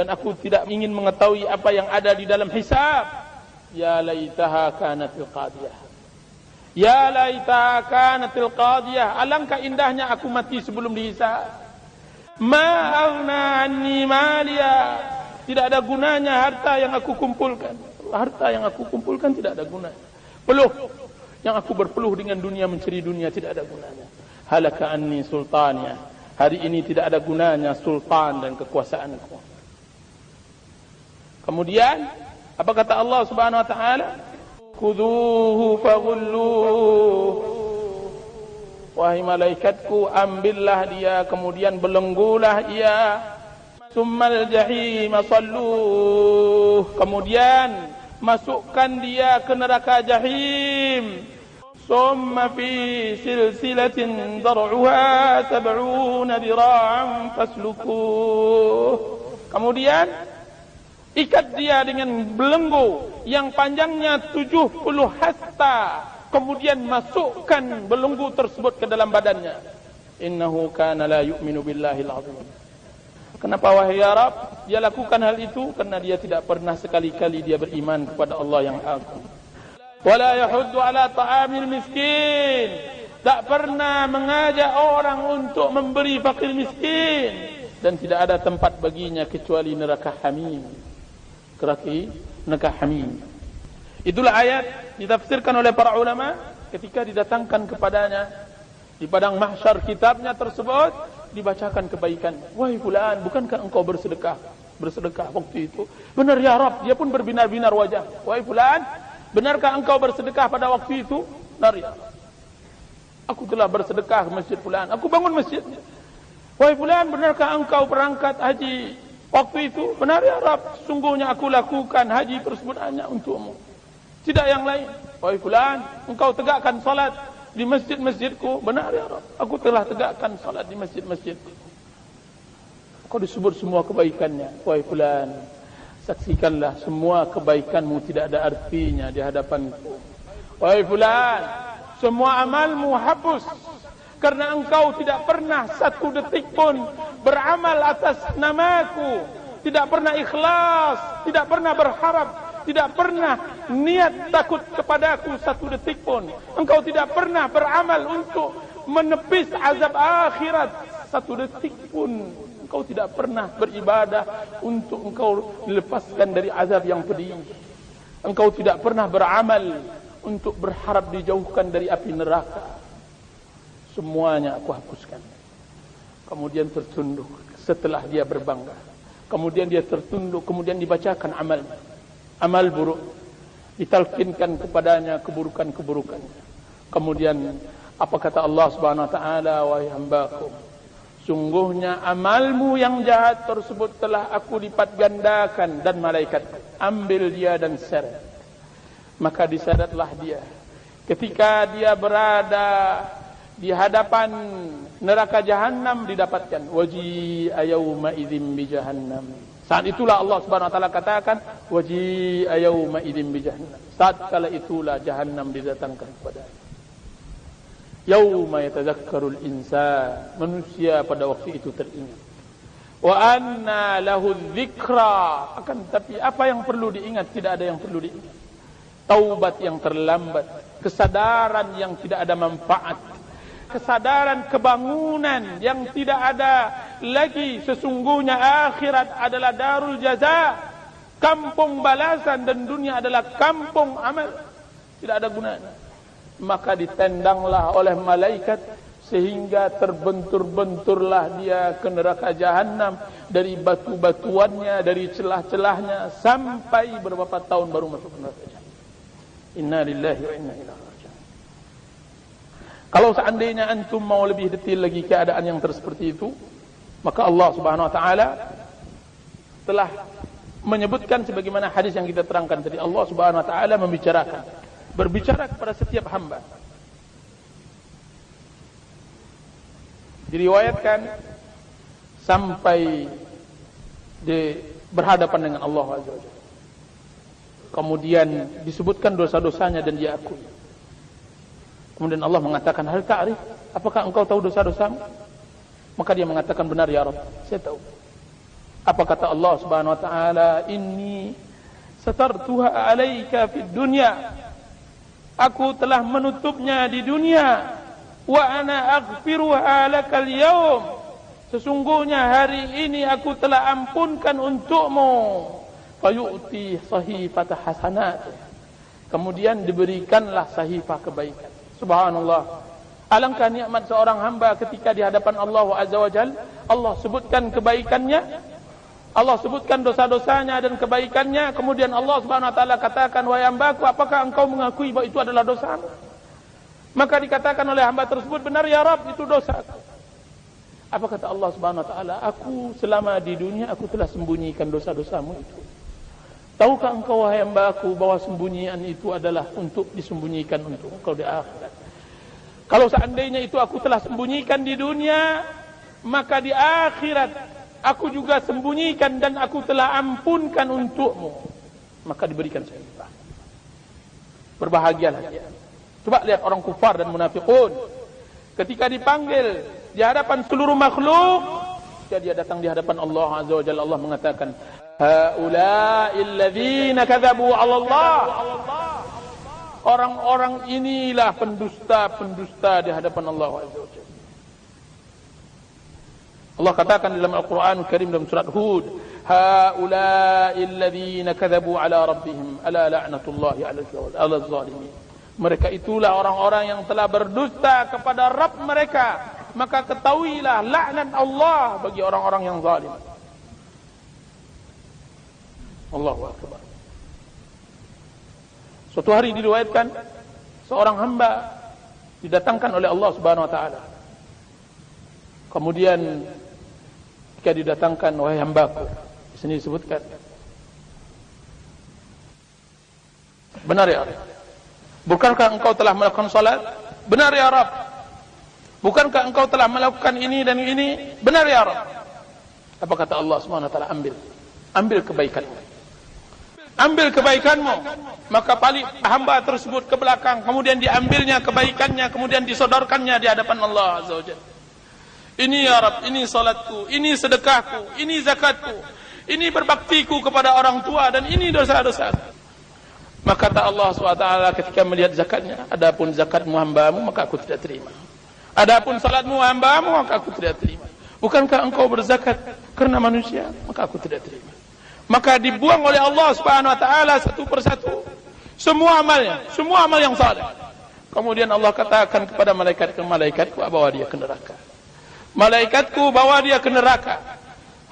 Dan aku tidak ingin mengetahui apa yang ada di dalam hisab. Ya laitaha kanatil qadiyah, ya laitaha kanatil qadiyah. Alangkah indahnya aku mati sebelum dihisab. Ma aghna anni maliya. Tidak ada gunanya harta yang aku kumpulkan. Harta yang aku kumpulkan tidak ada gunanya. Peluh yang aku berpeluh dengan dunia, mencari dunia, tidak ada gunanya. Halaka anni sultaniyah. Hari ini tidak ada gunanya sultan dan kekuasaanku. Kemudian apa kata Allah Subhanahu wa taala? Khudhuhu faghulluh. Wahai malaikatku, ambillah dia, kemudian belenggulah ia. Tsummal jahim salluh. Kemudian masukkan dia ke neraka jahim. Tsumma fi silsilatin dar'uha 70 dira'an faslukuh. Kemudian ikat dia dengan belenggu yang panjangnya 70 hasta. Kemudian masukkan belenggu tersebut ke dalam badannya. Innahu kana la yu'minu billahi al-azim. Kenapa wahai Arab dia lakukan hal itu? Karena dia tidak pernah sekali-kali dia beriman kepada Allah yang agung. Wala yahuddu ala ta'amil miskin. Tak pernah mengajak orang untuk memberi fakir miskin. Dan tidak ada tempat baginya kecuali neraka hamim. Keraki nekahamin. Itulah ayat ditafsirkan oleh para ulama ketika didatangkan kepadanya di padang mahsyar kitabnya tersebut, dibacakan kebaikan. Wahai fulan, bukankah engkau bersedekah waktu itu? Benar ya Rab, dia pun berbinar-binar wajah. Wahai fulan, benarkah engkau bersedekah pada waktu itu? Benar ya Rab, aku telah bersedekah ke masjid fulan, aku bangun masjidnya. Wahai fulan, benarkah engkau berangkat haji waktu itu? Benar ya Rab, sungguhnya aku lakukan haji tersebut hanya untukmu, tidak yang lain. Wahai fulan, engkau tegakkan salat di masjid-masjidku. Benar ya Rab, aku telah tegakkan salat di masjid-masjidku. Kau disebut semua kebaikannya. Wahai fulan, saksikanlah semua kebaikanmu tidak ada artinya di hadapanku. Wahai fulan, semua amalmu hapus karena engkau tidak pernah satu detik pun beramal atas namaku, tidak pernah ikhlas, tidak pernah berharap, tidak pernah niat takut kepadaku satu detik pun. Engkau tidak pernah beramal untuk menepis azab akhirat satu detik pun. Engkau tidak pernah beribadah untuk engkau dilepaskan dari azab yang pedih. Engkau tidak pernah beramal untuk berharap dijauhkan dari api neraka. Semuanya aku hapuskan. Kemudian tertunduk setelah dia berbangga. Kemudian dia tertunduk, kemudian dibacakan amal buruk, ditalkinkan kepadanya keburukan-keburukannya. Kemudian apa kata Allah Subhanahu wa taala? Wahai hambaku, sungguhnya amalmu yang jahat tersebut telah aku lipat gandakan dan malaikat ambil dia dan seret. Maka diseretlah dia ketika dia berada di hadapan neraka jahanam, didapatkan waji'a yauma idzin bi jahannam. Saat itulah Allah Subhanahu wa taala katakan waji'a yauma idzin bi jahannam. Saat kala itulah jahannam didatangkan kepadanya. Yauma yatadzakkarul insan, manusia pada waktu itu teringat. Wa anna lahu dzikra, akan tapi apa yang perlu diingat? Tidak ada yang perlu diingat. Taubat yang terlambat, kesadaran yang tidak ada manfaat, kesadaran kebangunan yang tidak ada lagi. Sesungguhnya akhirat adalah darul jaza, kampung balasan, dan dunia adalah kampung amal, tidak ada gunanya. Maka ditendanglah oleh malaikat sehingga terbentur-benturlah dia ke neraka jahanam dari batu-batuannya, dari celah-celahnya, sampai beberapa tahun baru masuk neraka jahanam. Inna lillahi wa inna ilaihi. Kalau seandainya antum mau lebih detail lagi keadaan yang seperti itu, maka Allah Subhanahu wa taala telah menyebutkan sebagaimana hadis yang kita terangkan tadi. Allah Subhanahu wa taala membicarakan, berbicara kepada setiap hamba. Diriwayatkan sampai di berhadapan dengan Allah Azza wa Jalla. Kemudian disebutkan dosa-dosanya dan dia akui. Kemudian Allah mengatakan, hal ta'rif, apakah engkau tahu dosa-dosamu? Maka dia mengatakan, benar ya Rabb, saya tahu. Apa kata Allah Subhanahu wa taala? Inni satartuha 'alaika fid dunya, aku telah menutupnya di dunia. Wa ana aghfiruha lakal yaum, sesungguhnya hari ini aku telah ampunkan untukmu. Fayu'ti sahifata hasanat, kemudian diberikanlah sahifah kebaikan. Subhanallah, alangkah nikmat seorang hamba ketika di hadapan Allah Azza wa Jalla. Allah sebutkan kebaikannya, Allah sebutkan dosa-dosanya dan kebaikannya. Kemudian Allah Subhanahu wa taala katakan, wahai hambaku, apakah engkau mengakui bahwa itu adalah dosamu? Maka dikatakan oleh hamba tersebut, benar ya Rabb, itu dosa. Apa kata Allah Subhanahu wa taala? Aku selama di dunia aku telah sembunyikan dosa-dosamu itu. Tahukah engkau wahai hambaku bahwa sembunyian itu adalah untuk disembunyikan untuk engkau di akhirat. Kalau seandainya itu aku telah sembunyikan di dunia, maka di akhirat aku juga sembunyikan dan aku telah ampunkan untukmu. Maka diberikan syafaat. Berbahagialah dia. Coba lihat orang kufar dan munafiqun. Ketika dipanggil di hadapan seluruh makhluk, dia datang di hadapan Allah Azza wa Jalla, Allah mengatakan, haula'il ladzina kadzabu 'ala Allah, orang-orang inilah pendusta-pendusta di hadapan Allah Azza wa Jalla. Allah katakan dalam Al-Qur'an Karim dalam surat Hud, haula'il ladzina kadzabu 'ala rabbihim ala la'natullahi 'ala adh-dhalimin. Mereka itulah orang-orang yang telah berdusta kepada Rabb mereka. maka ketahuilah laknat Allah bagi orang-orang yang zalim. Allahu Akbar. Suatu hari diriwayatkan seorang hamba didatangkan oleh Allah Subhanahu wa taala. Kemudian jika didatangkan, wahai hambaku, di sini disebutkan. Benar ya Rabb? Bukankah engkau telah melakukan salat? Benar ya Rabb? Bukankah engkau telah melakukan ini dan ini? Benar ya Rabb? Apa kata Allah Subhanahu wa taala? Ambil kebaikanmu. Ambil kebaikanmu. Maka balik hamba tersebut ke belakang, kemudian diambilnya kebaikannya, kemudian disodorkannya di hadapan Allah Azza wa Jalla. Ini ya Rabb, ini salatku, ini sedekahku, ini zakatku, ini berbaktiku kepada orang tua, dan ini dosa-dosa. Maka kata Allah SWT ketika melihat zakatnya, adapun zakatmu hambamu maka aku tidak terima, adapun salatmu hambamu maka aku tidak terima. Bukankah engkau berzakat karena manusia? Maka aku tidak terima. Maka dibuang oleh Allah Subhanahu wa taala satu persatu semua amalnya, semua amal yang saleh. Kemudian Allah katakan kepada malaikat, "Malaikatku, bawa dia ke neraka." Malaikatku bawa dia ke neraka.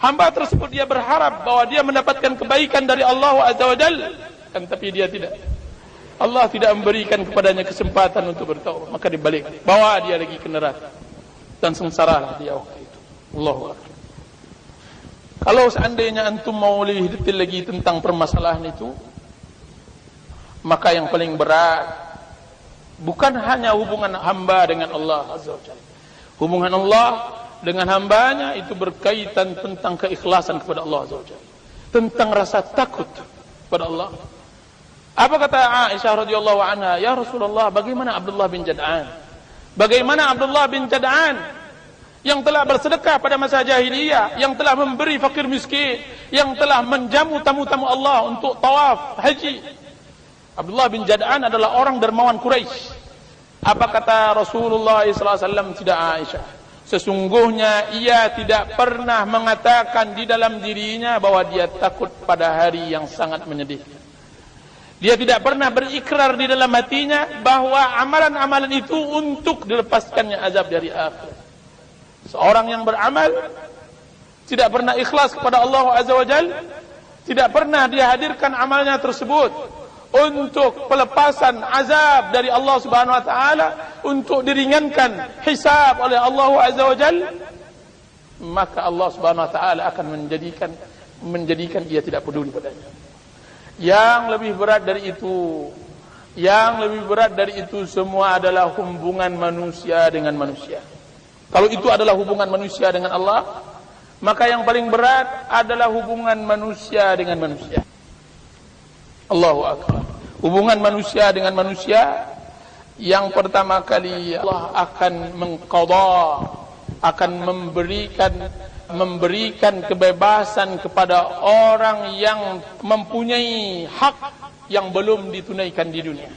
Hamba tersebut dia berharap bahwa dia mendapatkan kebaikan dari Allah Azza wa Jalla, tapi dia tidak. Allah tidak memberikan kepadanya kesempatan untuk bertaubat, maka dibalik, bawa dia lagi ke neraka. Dan sengsaralah dia waktu itu. Allahu Akbar. Kalau seandainya antum mau lebih detail lagi tentang permasalahan itu, maka yang paling berat bukan hanya hubungan hamba dengan Allah Azza wa Jalla. Hubungan Allah dengan hambanya itu berkaitan tentang keikhlasan kepada Allah Azza wa Jalla, tentang rasa takut kepada Allah. Apa kata Aisyah radhiyallahu anha, "Ya Rasulullah, bagaimana Abdullah bin Jada'an? Bagaimana Abdullah bin Jada'an yang telah bersedekah pada masa jahiliyah, yang telah memberi fakir miskin, yang telah menjamu tamu-tamu Allah untuk tawaf haji?" Abdullah bin Jada'an adalah orang dermawan Quraisy. Apa kata Rasulullah SAW? "Tidak Aisyah, sesungguhnya ia tidak pernah mengatakan di dalam dirinya bahwa dia takut pada hari yang sangat menyedihkan. Dia tidak pernah berikrar di dalam hatinya bahwa amalan-amalan itu untuk dilepaskannya azab dari akhirat." Seorang yang beramal tidak pernah ikhlas kepada Allah Azza wa Jalla, tidak pernah dia hadirkan amalnya tersebut untuk pelepasan azab dari Allah Subhanahu wa taala, untuk diringankan hisab oleh Allah Azza wa Jalla, maka Allah Subhanahu wa taala akan menjadikan ia tidak peduli padanya. Yang lebih berat dari itu semua adalah hubungan manusia dengan manusia. Kalau itu adalah hubungan manusia dengan Allah, maka yang paling berat adalah hubungan manusia dengan manusia. Allahu Akbar. Hubungan manusia dengan manusia, yang pertama kali Allah akan mengqadha, akan memberikan kebebasan kepada orang yang mempunyai hak yang belum ditunaikan di dunia.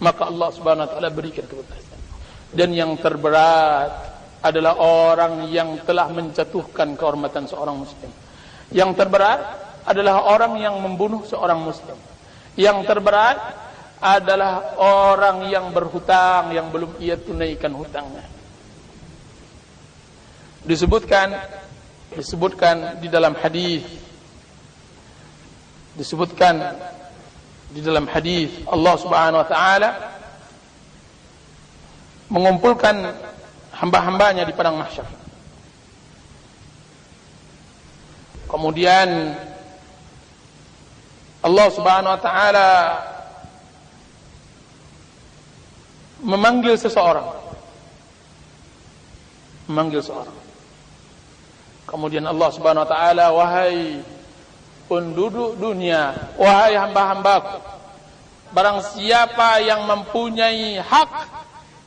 Maka Allah Subhanahu wa taala berikan kebebasan. Dan yang terberat adalah orang yang telah menjatuhkan kehormatan seorang muslim. Yang terberat adalah orang yang membunuh seorang muslim. Yang terberat adalah orang yang berhutang yang belum ia tunaikan hutangnya. Disebutkan di dalam hadis. Allah Subhanahu wa taala mengumpulkan hamba-hambanya di padang mahsyar. Kemudian Allah Subhanahu wa taala memanggil seseorang. Kemudian Allah Subhanahu wa taala, "Wahai penduduk dunia, wahai hamba-hambaku, barang siapa yang mempunyai hak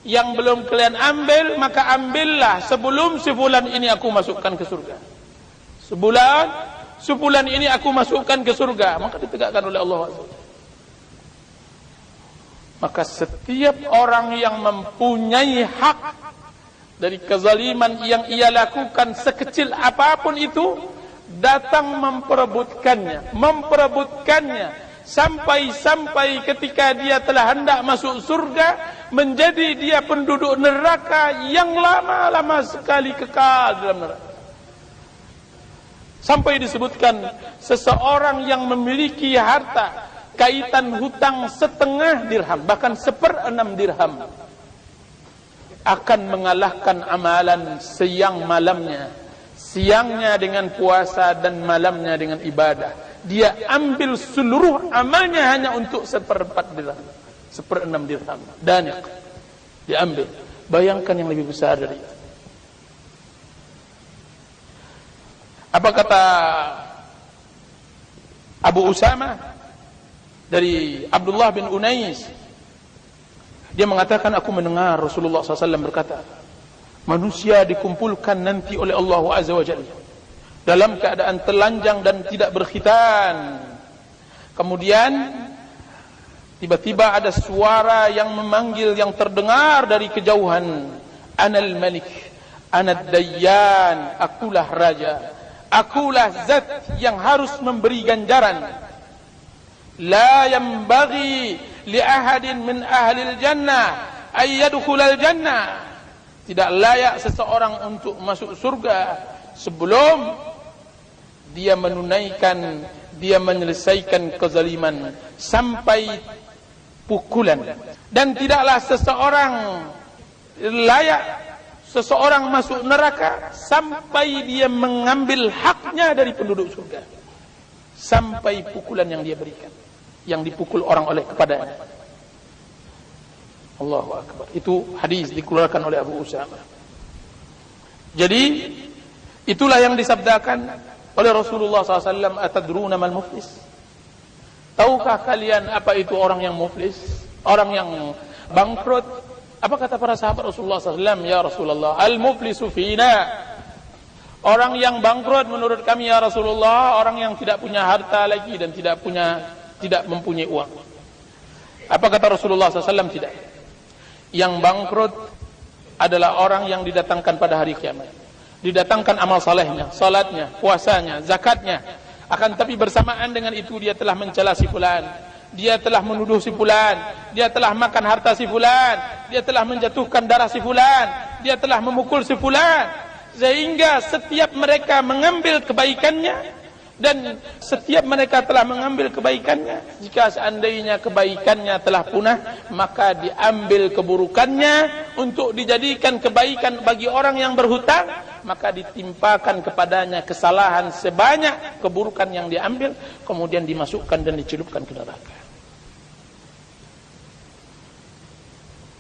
yang belum kalian ambil, maka ambillah sebelum sebulan ini aku masukkan ke surga. Sebulan ini aku masukkan ke surga." Maka ditegakkan oleh Allah Azza wa Jalla. Maka setiap orang yang mempunyai hak dari kezaliman yang ia lakukan sekecil apapun itu, datang memperebutkannya sampai ketika dia telah hendak masuk surga, menjadi dia penduduk neraka yang lama-lama sekali kekal dalam neraka. Sampai disebutkan seseorang yang memiliki harta kaitan hutang setengah dirham, bahkan 1/6 dirham, akan mengalahkan amalan siang malamnya, siangnya dengan puasa dan malamnya dengan ibadah. Dia ambil seluruh amalnya hanya untuk 1/4 dirham, 1/6 dirham. Daniq diambil. Bayangkan yang lebih besar dari itu. Apa kata Abu Usama dari Abdullah bin Unais? Dia mengatakan, aku mendengar Rasulullah SAW berkata, manusia dikumpulkan nanti oleh Allah Azza wa Jalla dalam keadaan telanjang dan tidak berkhitan. Kemudian tiba-tiba ada suara yang memanggil yang terdengar dari kejauhan, Anal Malik, Anad Dayyan, akulah raja, akulah zat yang harus memberi ganjaran. La yanbaghi li ahadin min ahlil jannah ay yadkhulal jannah. Tidak layak seseorang untuk masuk surga sebelum dia menunaikan, dia menyelesaikan kezaliman sampai pukulan. Dan tidaklah seseorang layak seseorang masuk neraka sampai dia mengambil haknya dari penduduk surga, sampai pukulan yang dia berikan, yang dipukul orang oleh kepadanya. Allahu Akbar. Itu hadis dikeluarkan oleh Abu Usama. Jadi itulah yang disabdakan oleh Rasulullah SAW, atadruna mal muflis, tahukah kalian apa itu orang yang muflis, orang yang bangkrut? Apa kata para sahabat Rasulullah SAW? Ya Rasulullah, al-muflisu fina, orang yang bangkrut menurut kami ya Rasulullah, orang yang tidak punya harta lagi dan tidak mempunyai uang. Apa kata Rasulullah SAW? Tidak. Yang bangkrut adalah orang yang didatangkan pada hari kiamat, didatangkan amal salehnya, salatnya, puasanya, zakatnya, akan tapi bersamaan dengan itu dia telah mencela si fulan, dia telah menuduh si fulan, dia telah makan harta si fulan, dia telah menjatuhkan darah si fulan, dia telah memukul si fulan. Sehingga setiap mereka mengambil kebaikannya, dan setiap mereka telah mengambil kebaikannya. Jika seandainya kebaikannya telah punah, maka diambil keburukannya untuk dijadikan kebaikan bagi orang yang berhutang, maka ditimpakan kepadanya kesalahan sebanyak keburukan yang diambil, kemudian dimasukkan dan dicelupkan ke neraka.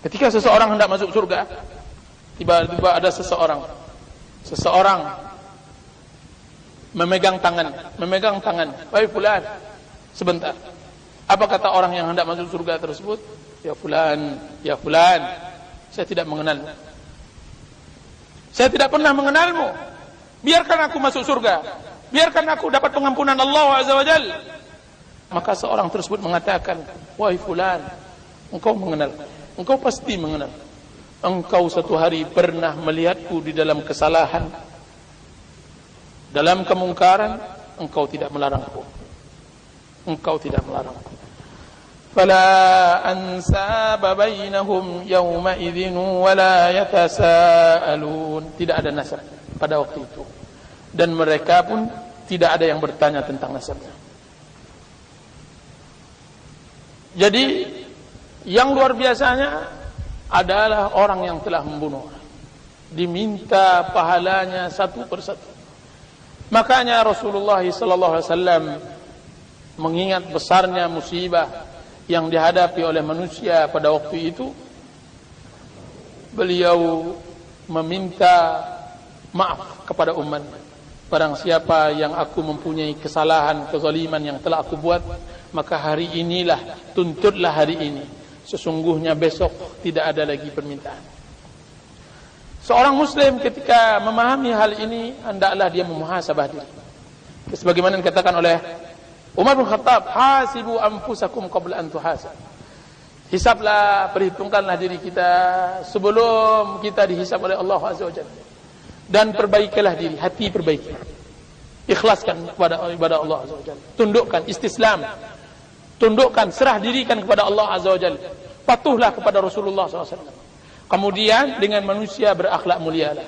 Ketika seseorang hendak masuk surga, tiba-tiba ada seseorang memegang tangan, "Wahai fulan, sebentar." Apa kata orang yang hendak masuk surga tersebut? Ya fulan, saya tidak mengenalmu. Saya tidak pernah mengenalmu. Biarkan aku masuk surga. Biarkan aku dapat pengampunan Allah Azza wa Jalla. Maka seorang tersebut mengatakan, "Wahai fulan, engkau mengenal. Engkau pasti mengenal. Engkau satu hari pernah melihatku di dalam kesalahan, dalam kemungkaran, engkau tidak melarangku. Fala ansaba bainahum yawma idzin wala yatasaalun." Tidak ada nasab pada waktu itu, dan mereka pun tidak ada yang bertanya tentang nasabnya. Jadi yang luar biasanya adalah orang yang telah membunuh orang, diminta pahalanya satu persatu. Makanya Rasulullah SAW mengingat besarnya musibah yang dihadapi oleh manusia pada waktu itu, beliau meminta maaf kepada umat. Barang siapa yang aku mempunyai kesalahan, kezaliman yang telah aku buat, maka hari inilah, tuntutlah hari ini. Sesungguhnya besok tidak ada lagi permintaan. Seorang muslim ketika memahami hal ini, hendaklah dia memuhasabah diri. Sebagaimana dikatakan oleh Umar bin Khattab, hasibu anfusakum qabla an tuhasab. Hisablah, perhitungkanlah diri kita sebelum kita dihisab oleh Allah Azza wa Jalla. Dan perbaikilah diri, hati perbaiki. Ikhlaskan kepada ibadah Allah Azza wa Jalla. Tundukkan, istislam. Tundukkan, serah dirikan kepada Allah Azza wa Jalla. patuhlah kepada Rasulullah SAW. Kemudian dengan manusia berakhlak mulialah.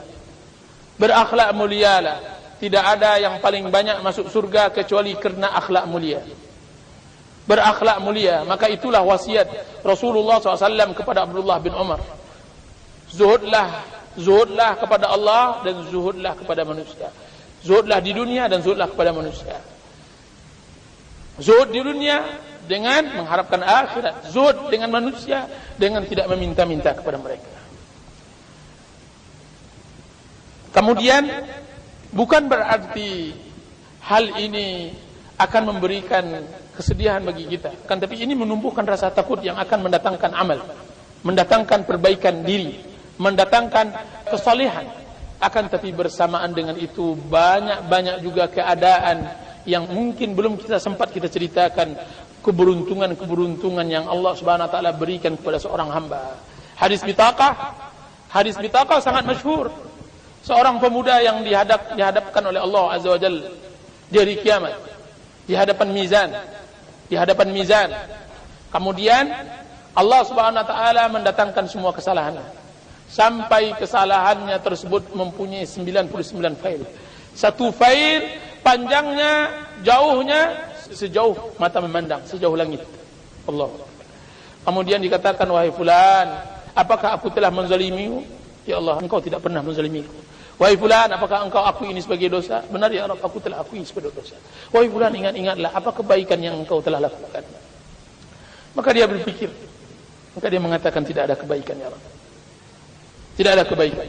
Berakhlak mulialah. Tidak ada yang paling banyak masuk surga kecuali karena akhlak mulia. Berakhlak mulia, maka itulah wasiat Rasulullah SAW kepada Abdullah bin Umar. Zuhudlah kepada Allah dan zuhudlah kepada manusia. Zuhudlah di dunia dan zuhudlah kepada manusia. Zuhud di dunia dengan mengharapkan akhirat, zuhud dengan manusia dengan tidak meminta-minta kepada mereka. Kemudian bukan berarti hal ini akan memberikan kesedihan bagi kita, kan, tapi ini menumbuhkan rasa takut yang akan mendatangkan amal, mendatangkan perbaikan diri, mendatangkan kesalehan. Akan tapi bersamaan dengan itu banyak-banyak juga keadaan yang mungkin belum kita sempat kita ceritakan, keberuntungan-keberuntungan yang Allah Subhanahu wa taala berikan kepada seorang hamba. Hadis bitaqah sangat masyhur. Seorang pemuda yang dihadapkan oleh Allah Azza wa Jalla di hari kiamat, di hadapan mizan. Kemudian Allah Subhanahu wa taala mendatangkan semua kesalahannya, sampai kesalahannya tersebut mempunyai 99 fail. Satu fail panjangnya, jauhnya, sejauh mata memandang, sejauh langit. Allah. Kemudian dikatakan, wahai fulan, apakah aku telah menzalimimu? Ya Allah, engkau tidak pernah menzalimiku. Wahai fulan, apakah engkau akui ini sebagai dosa? Benar ya Rabb, aku telah akui sebagai dosa. Wahai fulan, ingat-ingatlah apa kebaikan yang engkau telah lakukan. Maka dia berpikir, maka dia mengatakan tidak ada kebaikan ya Rabb. Tidak ada kebaikan.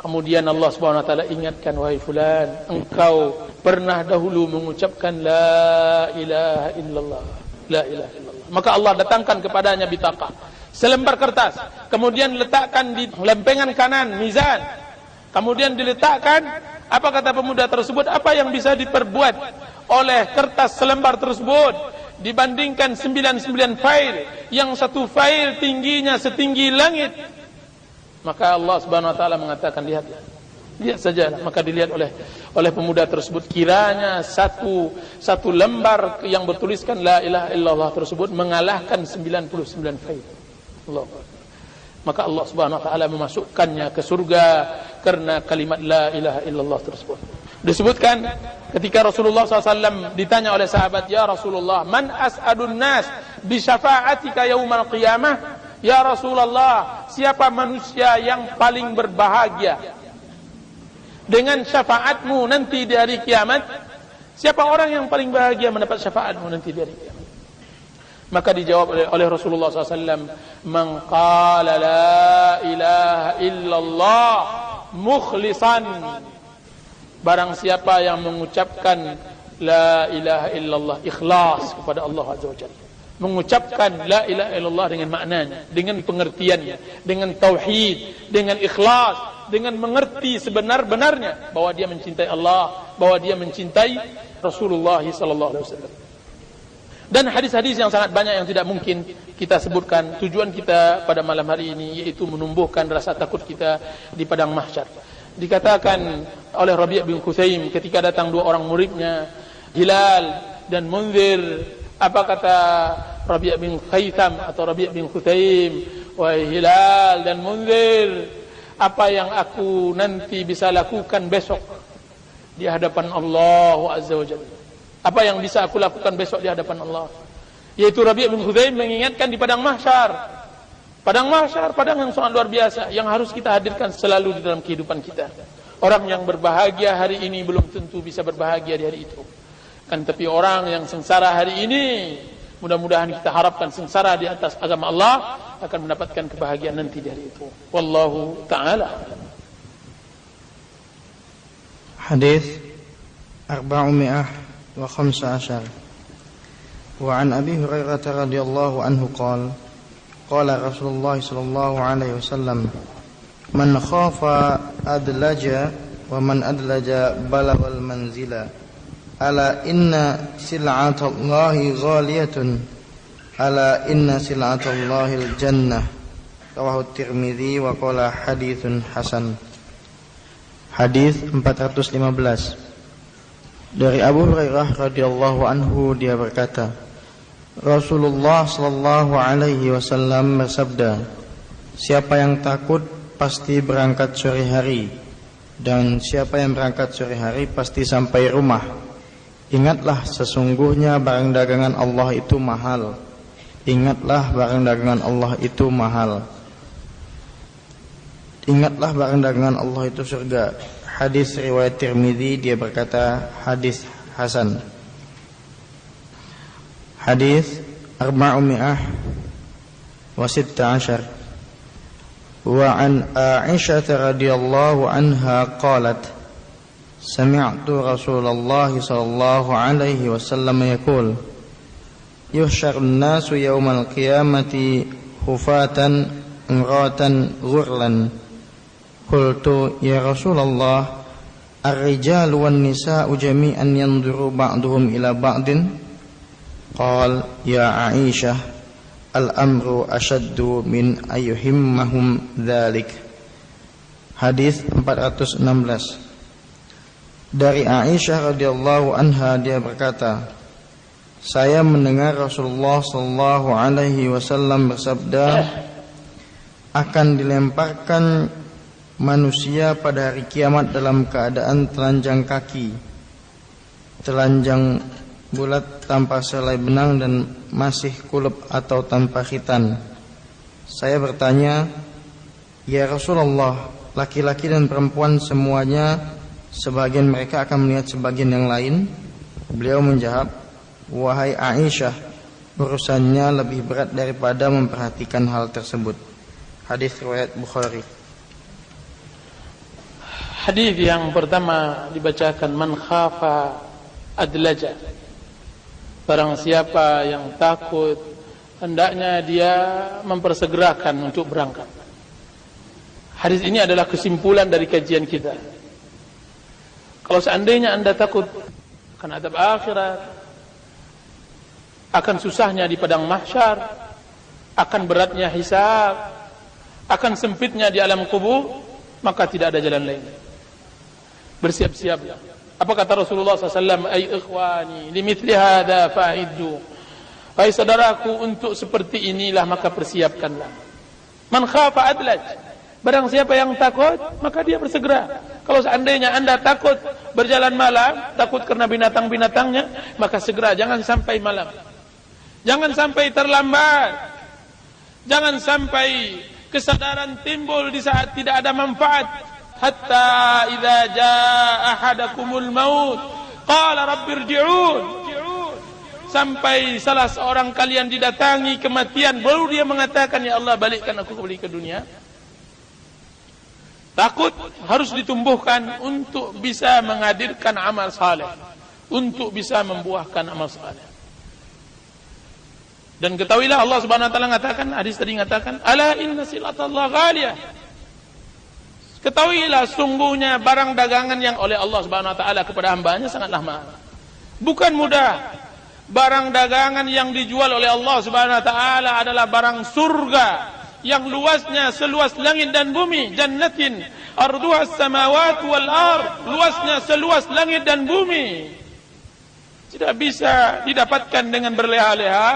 Kemudian Allah Subhanahu wa taala ingatkan, wahai fulan, engkau pernah dahulu mengucapkan la ilaha illallah, la ilaha illallah. Maka Allah datangkan kepadanya bitaqah, selembar kertas, kemudian letakkan di lempengan kanan mizan. Kemudian diletakkan, apa kata pemuda tersebut, apa yang bisa diperbuat oleh kertas selembar tersebut dibandingkan 99 fail, yang satu fail tingginya setinggi langit. Maka Allah Subhanahu wa taala mengatakan, lihat sajalah. Maka dilihat oleh pemuda tersebut, kiranya satu lembar yang bertuliskan la ilaha illallah tersebut mengalahkan 99 faid. Allah. Maka Allah Subhanahu wa taala memasukkannya ke surga karena kalimat la ilaha illallah tersebut. Disebutkan ketika Rasulullah SAW ditanya oleh sahabat, ya Rasulullah, man as'adun nas bi syafa'atika yaumal qiyamah? Ya Rasulullah, siapa manusia yang paling berbahagia dengan syafaatmu nanti di hari kiamat? Siapa orang yang paling bahagia mendapat syafaatmu nanti di hari kiamat? Maka dijawab oleh Rasulullah SAW, man qala la ilaha illallah mukhlisan. Barang siapa yang mengucapkan la ilaha illallah ikhlas kepada Allah Azza wa Jalla, mengucapkan la ilaha illallah dengan maknanya, dengan pengertiannya, dengan tauhid, dengan ikhlas, dengan mengerti sebenar-benarnya bahwa dia mencintai Allah, bahwa dia mencintai Rasulullah sallallahu alaihi wasallam. Dan hadis-hadis yang sangat banyak yang tidak mungkin kita sebutkan. Tujuan kita pada malam hari ini yaitu menumbuhkan rasa takut kita di padang mahsyar. Dikatakan oleh Rabi'ah bin Khuzaim ketika datang dua orang muridnya, Hilal dan Munzir. Apa kata Rabi'ah bin Khuzaim atau Rabi'ah bin Khuzaim? Wahai Hilal dan Munzir, apa yang aku nanti bisa lakukan besok di hadapan Allah Azza wa Jalla? Apa yang bisa aku lakukan besok di hadapan Allah? Yaitu Rabi'ah bin Khuzaim mengingatkan di padang mahsyar. Padang mahsyar, padang yang sangat luar biasa, yang harus kita hadirkan selalu di dalam kehidupan kita. Orang yang berbahagia hari ini belum tentu bisa berbahagia di hari itu. Kan, tapi orang yang sengsara hari ini, mudah-mudahan kita harapkan sengsara di atas agama Allah akan mendapatkan kebahagiaan nanti dari itu. Wallahu ta'ala. Hadis 415. Wa an Abi Hurairah radhiyallahu anhu qala qala Rasulullah sallallahu alaihi wasallam, man khafa adlaja wa man adlaja balaghal manzila. Ala inna sil'atallahi ghaliyatun, ala inna sil'atallahi al-jannah. Rawahu Tirmizi wa qala hadithun hasan. Hadis 415 dari Abu Hurairah radhiyallahu anhu, dia berkata, Rasulullah sallallahu alaihi wasallam bersabda, siapa yang takut pasti berangkat sore hari, dan siapa yang berangkat sore hari pasti sampai rumah. Ingatlah sesungguhnya barang dagangan Allah itu mahal. Ingatlah barang dagangan Allah itu mahal. Ingatlah barang dagangan Allah itu surga. Hadis riwayat Tirmizi, dia berkata hadis hasan. Hadis 416. Wa an Aisyah radhiyallahu anha qalat, sami'tu Rasulullah sallallahu alaihi wasallam yaqul, yuhsyarun nasu yaumal qiyamati hufatan guratan ghurlan. Qultu ya Rasulullah, ar-rijal wan nisa'u jami'an yanduru ba'duhum ila ba'din. Qal ya Aisyah, al-amru ashaddu min ayyuhimmahum dhalik. Hadis 416. Dari Aisyah radhiyallahu anha, dia berkata, saya mendengar Rasulullah sallallahu alaihi wasallam bersabda, akan dilemparkan manusia pada hari kiamat dalam keadaan telanjang kaki, telanjang bulat tanpa selai benang, dan masih kulub atau tanpa khitan. Saya bertanya, ya Rasulullah, laki-laki dan perempuan semuanya, sebagian mereka akan melihat sebagian yang lain? Beliau menjawab, wahai Aisyah, urusannya lebih berat daripada memperhatikan hal tersebut. Hadis riwayat Bukhari. Hadis yang pertama dibacakan, man khafa adlaja, barang siapa yang takut, hendaknya dia mempersegerakan untuk berangkat. Hadis ini adalah kesimpulan dari kajian kita. Kalau seandainya anda takut akan adab akhirat, akan susahnya di padang mahsyar, akan beratnya hisab, akan sempitnya di alam kubur, maka tidak ada jalan lain. Bersiap-siap. Apa kata Rasulullah SAW? Ay ikhwani limithli hadza fa'iddu. Hai saudaraku, untuk seperti inilah maka persiapkanlah. Man khafa adlaj, barang siapa yang takut maka dia bersegera. Kalau seandainya anda takut berjalan malam, takut karena binatang-binatangnya, maka segera, jangan sampai malam, jangan sampai terlambat, jangan sampai kesadaran timbul di saat tidak ada manfaat. Hatta idza jaa ahadakumul maut qala rabbirji'un, sampai salah seorang kalian didatangi kematian baru dia mengatakan, ya Allah, balikkan aku kembali ke dunia. Takut harus ditumbuhkan untuk bisa menghadirkan amal saleh, untuk bisa membuahkan amal saleh. Dan ketahuilah Allah Subhanahu wa taala mengatakan, hadis tadi mengatakan, ala inna silatallahi ghaliyah. Ketahuilah sungguhnya barang dagangan yang oleh Allah Subhanahu wa taala kepada hamba-Nya sangatlah mahal. Bukan mudah. Barang dagangan yang dijual oleh Allah Subhanahu wa taala adalah barang surga yang luasnya seluas langit dan bumi, jannatin arduha as-samawati wal ard, luasnya seluas langit dan bumi. Tidak bisa didapatkan dengan berleha-leha,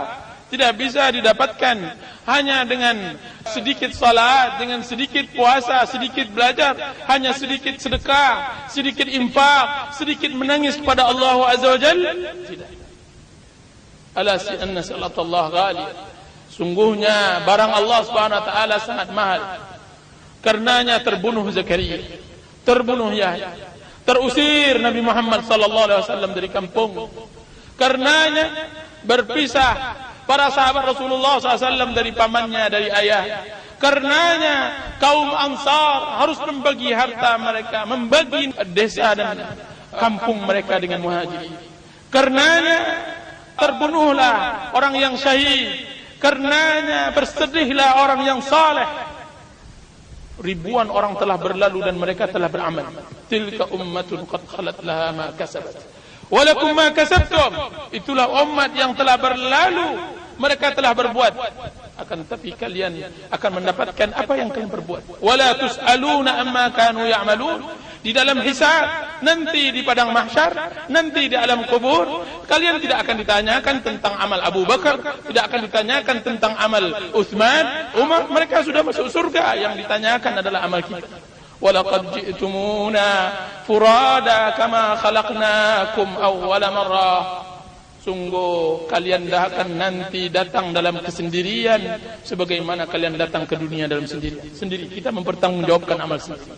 tidak bisa didapatkan hanya dengan sedikit salat, dengan sedikit puasa, sedikit belajar, hanya sedikit sedekah, sedikit infak, sedikit menangis kepada Allah Azza wa Jalla. Tidak. Ala si anna sallallahu ghali. Sungguhnya barang Allah Subhanahu wa taala sangat mahal. Karenanya terbunuh Zakaria, terbunuh Yahya, terusir Nabi Muhammad sallallahu alaihi wasallam dari kampung. Karenanya berpisah para sahabat Rasulullah SAW dari pamannya, dari ayahnya. Karenanya kaum Ansar harus membagi harta mereka, membagi desa dan kampung mereka dengan muhajirin. Karenanya terbunuhlah orang yang syahid. Karenanya bersedihlah orang yang saleh. Ribuan orang telah berlalu dan mereka telah beramal. Tilka ummatun qad khalat laha ma kasabat walakum ma kasabtum. Itulah umat yang telah berlalu, mereka telah berbuat, akan tetapi kalian akan mendapatkan apa yang kalian berbuat. Wala tusaluna amma kanu ya'malun. di dalam hisab, nanti di padang mahsyar, nanti di alam kubur. Kalian tidak akan ditanyakan tentang amal Abu Bakar, tidak akan ditanyakan tentang amal Uthman, Umar. Mereka sudah masuk surga, yang ditanyakan adalah amal kita. وَلَقَدْ جِئْتُمُونَا فُرَادًا كَمَا خَلَقْنَاكُمْ أَوَّلَ مَرَّةٍ. Sungguh kalian akan nanti datang dalam kesendirian sebagaimana kalian datang ke dunia dalam sendiri. Kita mempertanggungjawabkan amal sendiri.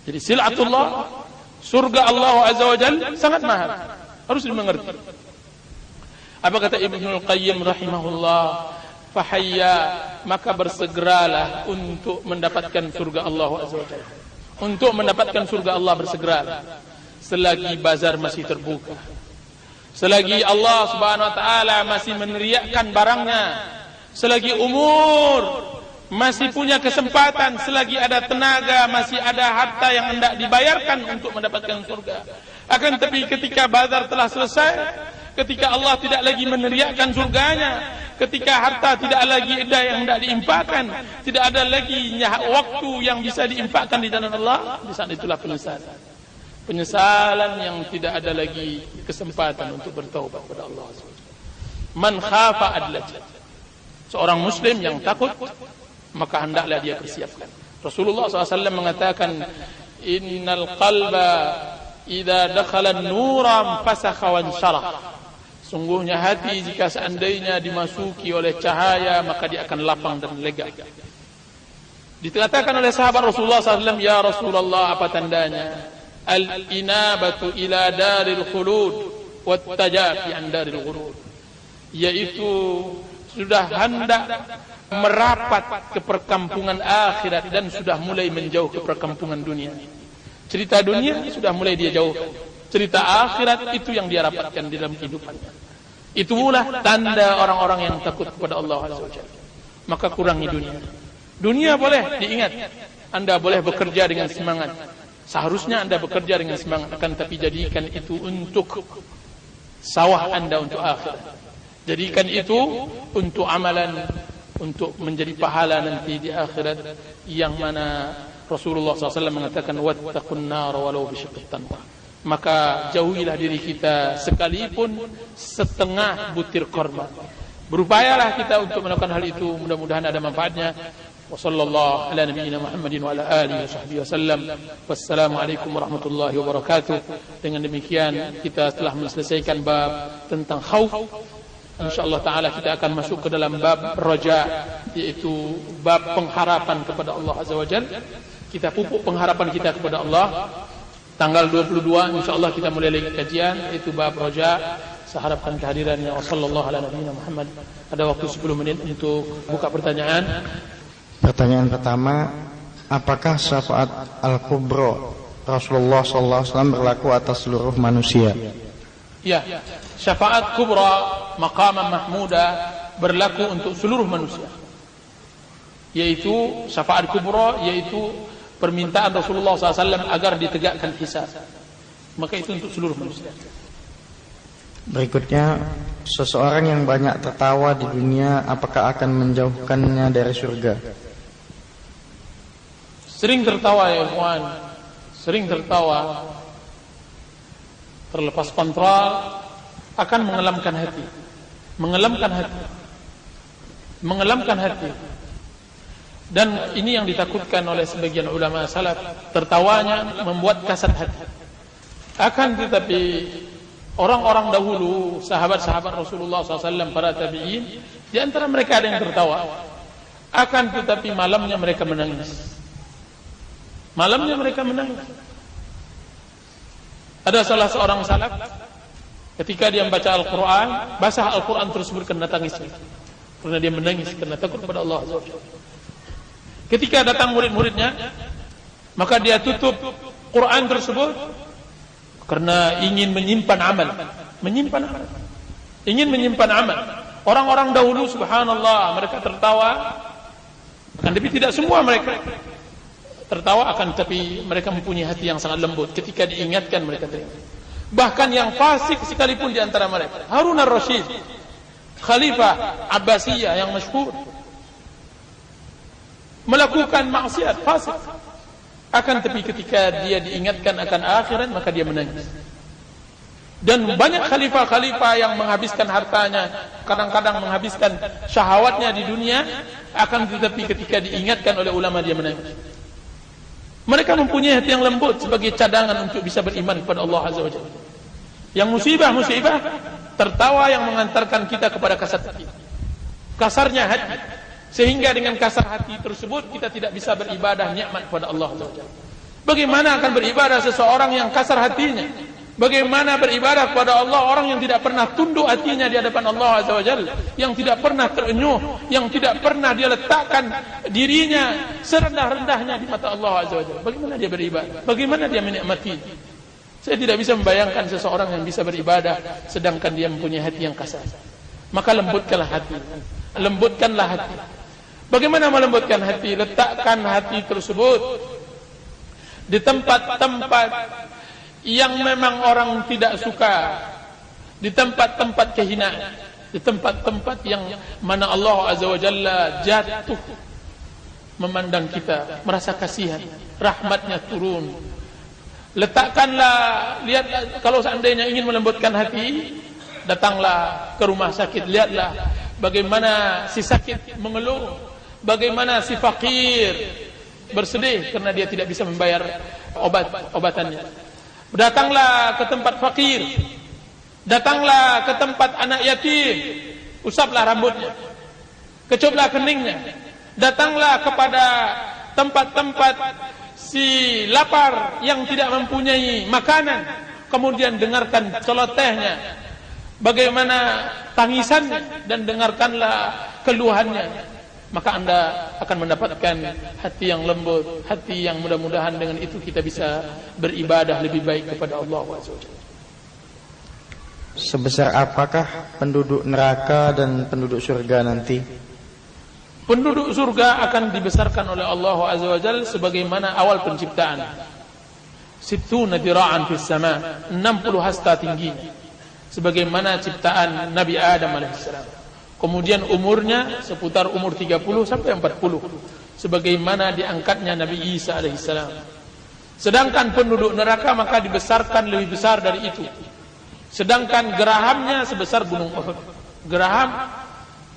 Jadi silatullah, surga Allah Azza wa Jalla sangat mahal, harus dimengerti. Apa kata Ibnul Qayyim rahimahullah? Fahayya, maka bersegeralah untuk mendapatkan surga Allah Azza wa Jalla. Untuk mendapatkan surga Allah bersegeralah selagi bazar masih terbuka. Selagi Allah Subhanahu wa taala masih meneriakkan barangnya, selagi umur masih punya kesempatan, selagi ada tenaga, masih ada harta yang hendak dibayarkan untuk mendapatkan surga. Akan tetapi ketika bazar telah selesai, ketika Allah tidak lagi meneriakkan surganya, ketika harta tidak lagi ada yang hendak diimpakan, tidak ada lagi waktu yang bisa diimpakan di jalan Allah, di saat itulah penyesalan yang tidak ada lagi kesempatan untuk bertaubat kepada Allah. Man khafa adlaj, seorang muslim yang takut maka hendaklah dia persiapkan. Rasulullah SAW mengatakan, innal qalba idza dakhala nuram fasakha wa insyarah. Sungguhnya hati jika seandainya dimasuki oleh cahaya maka dia akan lapang dan lega. Dikatakan oleh sahabat Rasulullah SAW, ya Rasulullah, apa tandanya? Al-inabatu ila daril khulud wat-tajafi an daril ghurur, yaitu sudah hendak merapat ke perkampungan akhirat dan sudah mulai menjauh ke perkampungan dunia. Cerita dunia sudah mulai dia jauh, cerita akhirat itu yang dia rapatkan di dalam kehidupannya. Itulah tanda orang-orang yang takut kepada Allah Azza wa Jalla. Maka kurangi dunia. Dunia boleh diingat, anda boleh bekerja dengan semangat, seharusnya anda bekerja dengan semangat, akan tapi jadikan itu untuk sawah anda untuk akhirat. Jadikan itu untuk amalan, untuk menjadi pahala nanti di akhirat, yang mana Rasulullah SAW mengatakan, wattaqun nar walau bisyiqqit tamrah. Maka jauhilah diri kita sekalipun setengah butir korma. Berupayalah kita untuk melakukan hal itu, mudah-mudahan ada manfaatnya. وصلى الله على نبينا محمد وعلى آله وصحبه وسلم والسلام عليكم ورحمة الله وبركاته. Dengan demikian kita telah menyelesaikan bab tentang khauf. InsyaAllah ta'ala kita akan masuk ke dalam bab raja, yaitu bab pengharapan kepada Allah Azza wa Jal. Kita pupuk pengharapan kita kepada Allah. Tanggal 22 insyaAllah kita mulai lagi kajian, yaitu bab raja. Saya harapkan kehadirannya. Wassallallahu ala nabiyina Muhammad. Ada waktu 10 menit untuk buka pertanyaan. Pertanyaan pertama, apakah syafaat al-kubra Rasulullah sallallahu alaihi wasallam berlaku atas seluruh manusia? Ya, syafaat kubra maqamah mahmuda berlaku untuk seluruh manusia. Yaitu syafaat kubra, yaitu permintaan Rasulullah sallallahu alaihi wasallam agar ditegakkan hisab. Maka itu untuk seluruh manusia. Berikutnya, seseorang yang banyak tertawa di dunia, apakah akan menjauhkannya dari surga? Sering tertawa ya ikhwan, sering tertawa, terlepas kontrol, akan mengelamkan hati. Mengelamkan hati, mengelamkan hati. Dan ini yang ditakutkan oleh sebagian ulama salaf, tertawanya membuat kasat hati. Akan tetapi orang-orang dahulu, sahabat-sahabat Rasulullah SAW, para tabi'in, di antara mereka ada yang tertawa, akan tetapi malamnya mereka menangis. Malamnya mereka menangis. Ada salah seorang salaf, ketika dia membaca Al-Quran, basah Al-Quran terus berkena tangisnya, karena dia menangis, karena takut kepada Allah Azza wa Jalla. Ketika datang murid-muridnya, maka dia tutup Quran tersebut, karena ingin menyimpan amal. Menyimpan amal, ingin menyimpan amal. Orang-orang dahulu subhanallah, mereka tertawa, akan tapi tidak semua mereka tertawa, akan tapi mereka mempunyai hati yang sangat lembut. Ketika diingatkan mereka terima. Bahkan yang fasik sekalipun di antara mereka, Harun al-Rashid, Khalifah Abbasiyah yang masyhur, melakukan maksiat fasik, Akan tetapi ketika dia diingatkan akan akhirat, maka dia menangis. Dan banyak khalifah-khalifah yang menghabiskan hartanya, kadang-kadang menghabiskan syahwatnya di dunia, akan tetapi ketika diingatkan oleh ulama, dia menangis. Mereka mempunyai hati yang lembut sebagai cadangan untuk bisa beriman kepada Allah Azza wa Jalla. Yang musibah-musibah, tertawa yang mengantarkan kita kepada kasar hati. Kasarnya hati, sehingga dengan kasar hati tersebut kita tidak bisa beribadah nikmat kepada Allah Azza wa Jalla. Bagaimana akan beribadah seseorang yang kasar hatinya? Bagaimana beribadah kepada Allah orang yang tidak pernah tunduk hatinya di hadapan Allah Azza wa Jalla, yang tidak pernah terenyuh, yang tidak pernah dia letakkan dirinya serendah-rendahnya di mata Allah Azza wa Jalla? Bagaimana dia beribadah? Bagaimana dia menikmati? Saya tidak bisa membayangkan seseorang yang bisa beribadah sedangkan dia mempunyai hati yang kasar. Maka lembutkanlah hati. Lembutkanlah hati. Bagaimana melembutkan hati? Letakkan hati tersebut di tempat-tempat yang memang orang tidak suka, di tempat-tempat kehinaan, di tempat-tempat yang mana Allah Azza wa Jalla jatuh memandang kita, merasa kasihan, rahmatnya turun. Letakkanlah, lihatlah, kalau seandainya ingin melembutkan hati, datanglah ke rumah sakit, lihatlah bagaimana si sakit mengeluh, bagaimana si fakir bersedih karena dia tidak bisa membayar obatannya. Datanglah ke tempat fakir, datanglah ke tempat anak yatim, usaplah rambutnya, kecuplah keningnya. Datanglah kepada tempat-tempat si lapar yang tidak mempunyai makanan, kemudian dengarkan celotehnya, bagaimana tangisannya, dan dengarkanlah keluhannya. Maka anda akan mendapatkan hati yang lembut, hati yang mudah-mudahan dengan itu kita bisa beribadah lebih baik kepada Allah Azza wa Jalla. Sebesar apakah penduduk neraka dan penduduk surga nanti? Penduduk surga akan dibesarkan oleh Allah Azza wa Jalla sebagaimana awal penciptaan. Sittuna dira'an fis sama, 60 hasta tingginya. Sebagaimana ciptaan Nabi Adam alaihissalam. Kemudian umurnya seputar umur 30 sampai 40. Sebagaimana diangkatnya Nabi Isa AS. Sedangkan penduduk neraka maka dibesarkan lebih besar dari itu. Sedangkan gerahamnya sebesar gunung Uhud.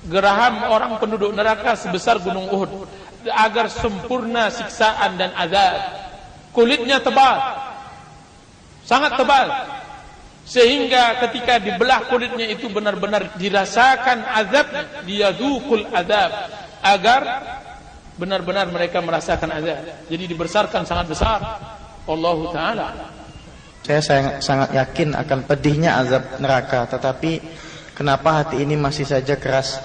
Geraham orang penduduk neraka sebesar gunung Uhud. Agar sempurna siksaan dan azab. Kulitnya tebal. Sangat tebal. Sehingga ketika dibelah kulitnya itu benar-benar dirasakan azab, liyadzuqul azab, agar benar-benar mereka merasakan azab. Jadi dibesarkan sangat besar. Allahu Ta'ala. Saya sangat yakin akan pedihnya azab neraka, tetapi kenapa hati ini masih saja keras?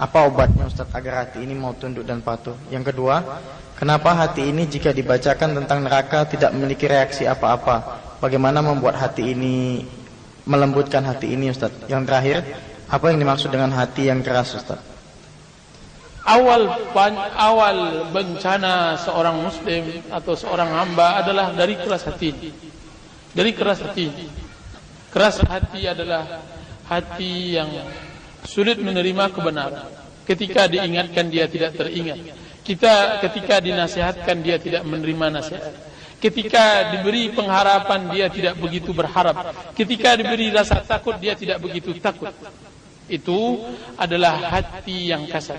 Apa obatnya Ustaz agar hati ini mau tunduk dan patuh? Yang kedua, kenapa hati ini jika dibacakan tentang neraka tidak memiliki reaksi apa-apa? Bagaimana membuat hati ini, melembutkan hati ini Ustaz? Yang terakhir, apa yang dimaksud dengan hati yang keras Ustaz? Awal bencana seorang muslim atau seorang hamba adalah dari keras hati. Dari keras hati. Keras hati adalah hati yang sulit menerima kebenaran. Ketika diingatkan dia tidak teringat. Ketika dinasihatkan dia tidak menerima nasihat. Ketika diberi pengharapan dia tidak begitu berharap. Ketika diberi rasa takut dia tidak begitu takut. Itu adalah hati yang kasar.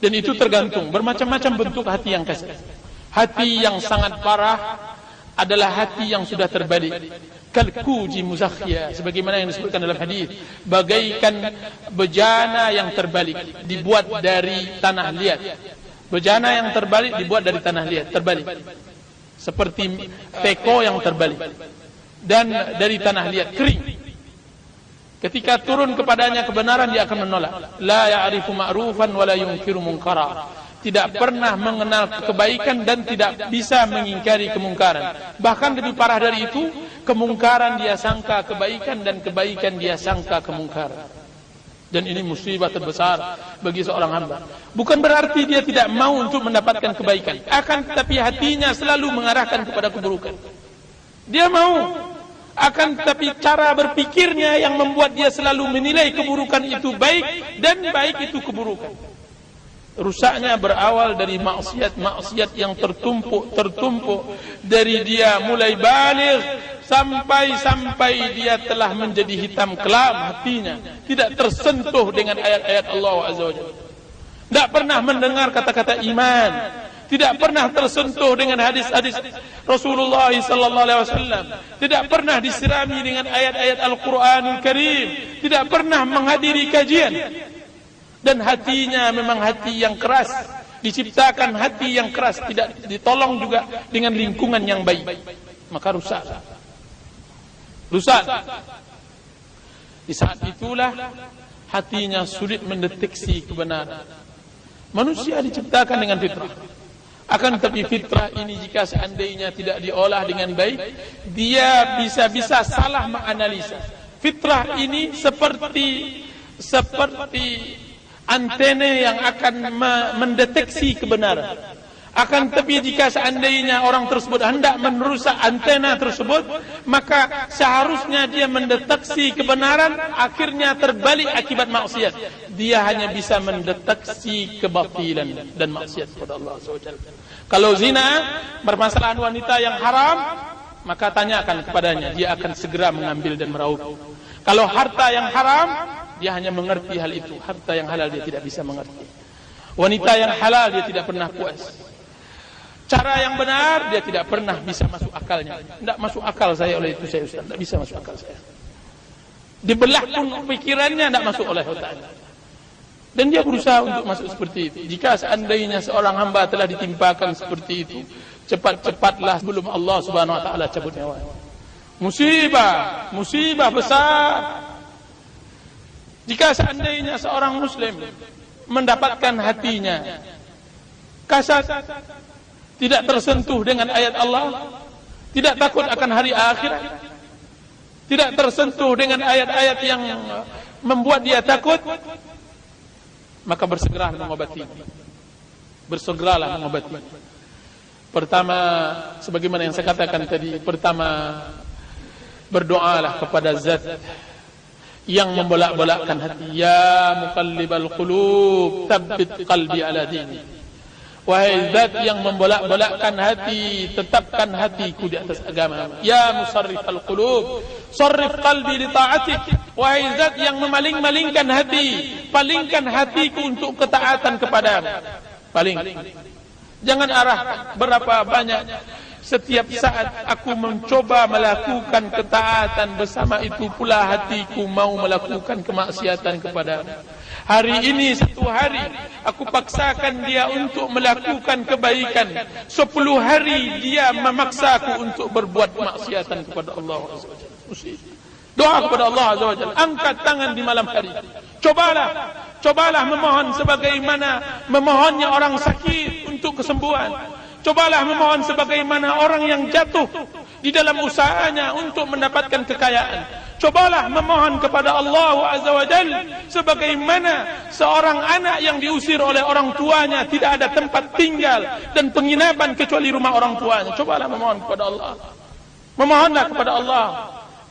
Dan itu tergantung bermacam-macam bentuk hati yang kasar. Hati yang sangat parah adalah hati yang sudah terbalik. Kalkuji muzakhya, sebagaimana yang disebutkan dalam hadis, bagaikan bejana yang terbalik, dibuat dari tanah liat. Bejana yang terbalik dibuat dari tanah liat, terbalik. Seperti teko yang terbalik dan dari tanah liat kering. Ketika turun kepadanya kebenaran dia akan menolak. La ya'rifu ma'rufan wa la yunkiru munkara. Tidak pernah mengenal kebaikan dan tidak bisa mengingkari kemungkaran. Bahkan lebih parah dari itu, kemungkaran dia sangka kebaikan dan kebaikan dia sangka kemungkaran. Dan ini musibah terbesar bagi seorang hamba. Bukan berarti dia tidak mau untuk mendapatkan kebaikan, akan tetapi hatinya selalu mengarahkan kepada keburukan. Dia mau, akan tetapi cara berpikirnya yang membuat dia selalu menilai keburukan itu baik dan baik itu keburukan. Rusaknya berawal dari maksiat-maksiat yang tertumpuk-tertumpuk dari dia mulai baligh sampai dia telah menjadi hitam kelam hatinya, tidak tersentuh dengan ayat-ayat Allah Azza wa Jalla. Tidak pernah mendengar kata-kata iman, tidak pernah tersentuh dengan hadis-hadis Rasulullah sallallahu alaihi wasallam, tidak pernah disirami dengan ayat-ayat Al-Qur'anul Karim, tidak pernah menghadiri kajian. Dan hatinya memang hati yang keras, diciptakan hati yang keras, tidak ditolong juga dengan lingkungan yang baik, maka rusak. Di saat itulah hatinya sulit mendeteksi kebenaran. Manusia diciptakan dengan fitrah, akan tetapi fitrah ini jika seandainya tidak diolah dengan baik, dia bisa-bisa salah menganalisa. Fitrah ini seperti antena yang akan mendeteksi kebenaran. Akan tetapi jika seandainya orang tersebut hendak merusak antena tersebut, maka seharusnya dia mendeteksi kebenaran, akhirnya terbalik akibat maksiat. Dia hanya bisa mendeteksi kebatilan dan maksiat kepada Allah SWT. Kalau zina, permasalahan wanita yang haram, maka tanyakan kepadanya, dia akan segera mengambil dan meraup. Kalau harta yang haram, dia hanya mengerti hal itu. Harta yang halal dia tidak bisa mengerti. Wanita yang halal dia tidak pernah puas. Cara yang benar dia tidak pernah bisa masuk akalnya. Tidak masuk akal saya oleh itu saya Ustaz. Tidak bisa masuk akal saya. Dibelah pun pikirannya tidak masuk oleh otak. Dan dia berusaha untuk masuk seperti itu. Jika seandainya seorang hamba telah ditimpakan seperti itu, cepat-cepatlah sebelum Allah Subhanahu Wa Taala cabut nyawa. Musibah besar. Jika seandainya seorang muslim mendapatkan hatinya kasar, tidak tersentuh dengan ayat Allah, tidak takut akan hari akhirat, tidak tersentuh dengan ayat-ayat yang membuat dia takut, maka bersegeralah mengobati. Pertama, sebagaimana yang saya katakan tadi, pertama berdoalah kepada Zat yang membolak-bolakkan hati. Ya muqallibal qulub tsabbit qalbi ala dinik. Wahai Zat yang membolak-bolakkan hati, tetapkan hatiku di atas agama. Ya musarrifal qulub sarrif qalbi li ta'atik. Wahai Zat yang memaling-malingkan hati, palingkan hatiku untuk ketaatan kepadamu. Paling, jangan arahkan berapa banyak. Setiap saat aku mencoba melakukan ketaatan, bersama itu pula hatiku mau melakukan kemaksiatan kepadamu. Hari ini satu hari aku paksakan dia untuk melakukan kebaikan, 10 hari dia memaksaku untuk berbuat kemaksiatan kepada Allah Azza wa Jalla. Doa kepada Allah Azza wa Jalla, angkat tangan di malam hari. Cobalah memohon sebagaimana memohonnya orang sakit untuk kesembuhan. Cobalah memohon sebagaimana orang yang jatuh di dalam usahanya untuk mendapatkan kekayaan. Cobalah memohon kepada Allah Azza wa Jalla sebagaimana seorang anak yang diusir oleh orang tuanya, tidak ada tempat tinggal dan penginapan kecuali rumah orang tuanya. Cobalah memohon kepada Allah. Memohonlah kepada Allah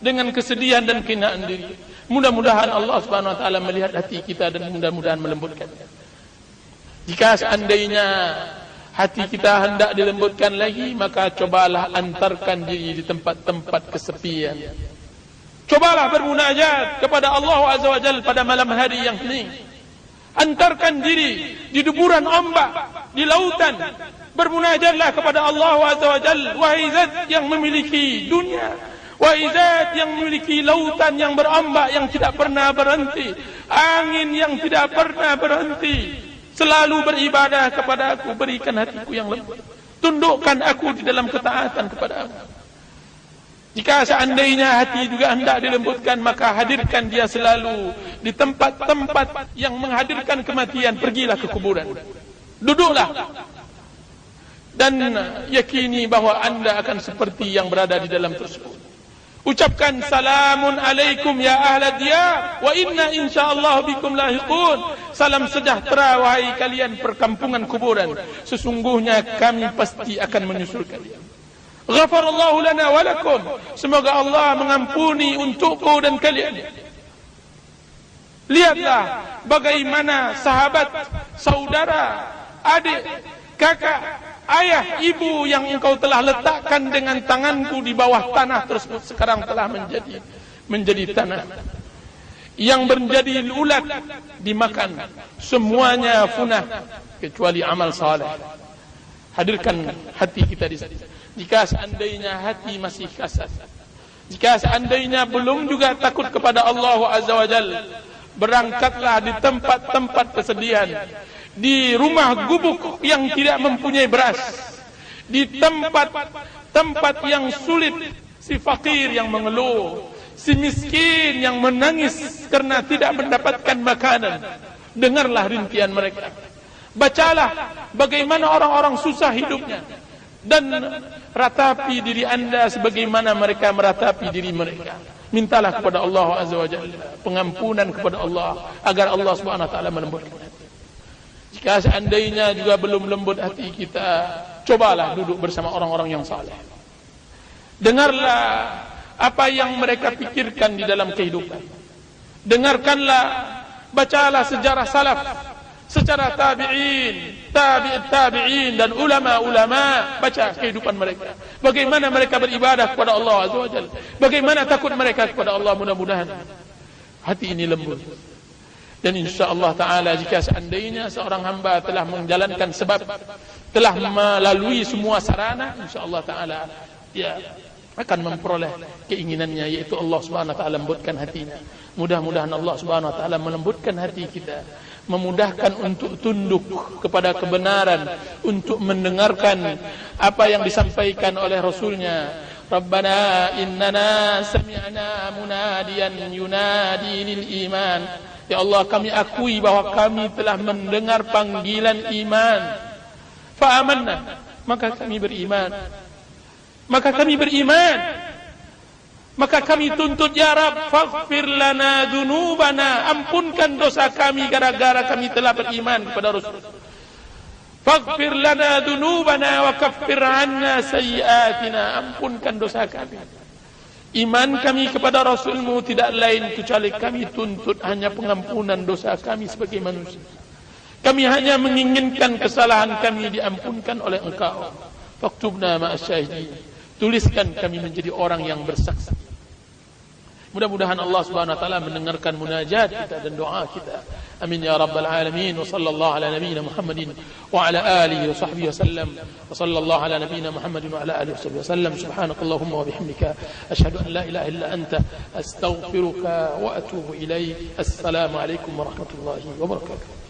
dengan kesedihan dan kehinaan diri. Mudah-mudahan Allah Subhanahu Wa Taala melihat hati kita dan mudah-mudahan melembutkannya. Jika seandainya hati kita hendak dilembutkan lagi, maka cobalah antarkan diri di tempat-tempat kesepian. Cobalah bermunajat kepada Allah Azza wa Jalla pada malam hari yang hening. Antarkan diri di deburan ombak, di lautan. Bermunajatlah kepada Allah Azza wa Jalla. Wahai Zat yang memiliki dunia, wahai Zat yang memiliki lautan yang berombak yang tidak pernah berhenti, angin yang tidak pernah berhenti, selalu beribadah kepada aku, berikan hatiku yang lembut, tundukkan aku di dalam ketaatan kepada aku. Jika seandainya hati juga hendak dilembutkan, maka hadirkan dia selalu di tempat-tempat yang menghadirkan kematian. Pergilah ke kuburan, duduklah, dan yakini bahawa anda akan seperti yang berada di dalam tersebut. Ucapkan salamun alaikum ya ahla diyar wa inna insyaallah bikum lahiqun. Salam sejahtera wahai kalian perkampungan kuburan, sesungguhnya kami pasti akan menyusul kalian. Ghafarallahu lana wa lakum, semoga Allah mengampuni untukku dan kalian. Lihatlah bagaimana sahabat, saudara, adik, kakak, ayah, ibu yang engkau telah letakkan dengan tanganku di bawah tanah terus sekarang telah menjadi tanah. Yang menjadi ulat dimakan, semuanya punah kecuali amal saleh. Hadirkan hati kita di sana. Jika seandainya hati masih kasar, jika seandainya belum juga takut kepada Allah Azza wa Jalla, berangkatlah di tempat-tempat kesedihan, di rumah gubuk yang tidak mempunyai beras, di tempat yang sulit, si fakir yang mengeluh, si miskin yang menangis karena tidak mendapatkan makanan. Dengarlah rintihan mereka. Bacalah bagaimana orang-orang susah hidupnya. Dan ratapi diri anda sebagaimana mereka meratapi diri mereka. Mintalah kepada Allah Azza wa Jalla pengampunan kepada Allah, agar Allah Subhanahu wa Ta'ala melembutkan hati. Jika seandainya juga belum lembut hati kita, cobalah duduk bersama orang-orang yang saleh. Dengarlah apa yang mereka pikirkan di dalam kehidupan. Dengarkanlah, bacalah sejarah salaf, sejarah tabi'in, tabi'ut tabi'in dan ulama-ulama. Baca kehidupan mereka, bagaimana mereka beribadah kepada Allah Azza wa Jalla, bagaimana takut mereka kepada Allah. Mudah-mudahan hati ini lembut. Dan insyaAllah ta'ala jika seandainya seorang hamba telah menjalankan sebab, telah melalui semua sarana, insyaAllah ta'ala ya akan memperoleh keinginannya, yaitu Allah Subhanahu wa Ta'ala lembutkan hatinya. Mudah-mudahan Allah Subhanahu wa Ta'ala melembutkan hati kita, memudahkan untuk tunduk kepada kebenaran, untuk mendengarkan apa yang disampaikan oleh Rasulnya. Rabbana innana sami'na munadiyan yunadi lil iman. Ya Allah, kami akui bahwa kami telah mendengar panggilan iman. Fa'amanna, maka kami beriman. Maka kami tuntut, ya Rabb, faghfir lana dzunubana, ampunkan dosa kami gara-gara kami telah beriman kepada Rasul. Faghfir lana dzunubana wa kaffir 'anna sayyi'atina, ampunkan dosa kami. Iman kami kepada Rasulmu tidak lain kecuali kami tuntut hanya pengampunan dosa kami sebagai manusia. Kami hanya menginginkan kesalahan kami diampunkan oleh Engkau. Faktubna ma'asyahidin, tuliskan kami menjadi orang yang bersaksi. Mudah-mudahan Allah Subhanahu wa Ta'ala mendengarkan munajat kita dan doa kita. Amin ya rabbal alamin. Wa sallallahu ala nabiyyina Muhammadin wa ala alihi wa sahbihi wasallam. Wa sallallahu ala nabiyyina Muhammadin wa ala alihi wa sahbihi wasallam. Subhanakallahumma wa bihamdika, asyhadu an la ilaha illa anta, astaghfiruka wa atubu ilaik. Assalamu alaikum warahmatullahi wabarakatuh.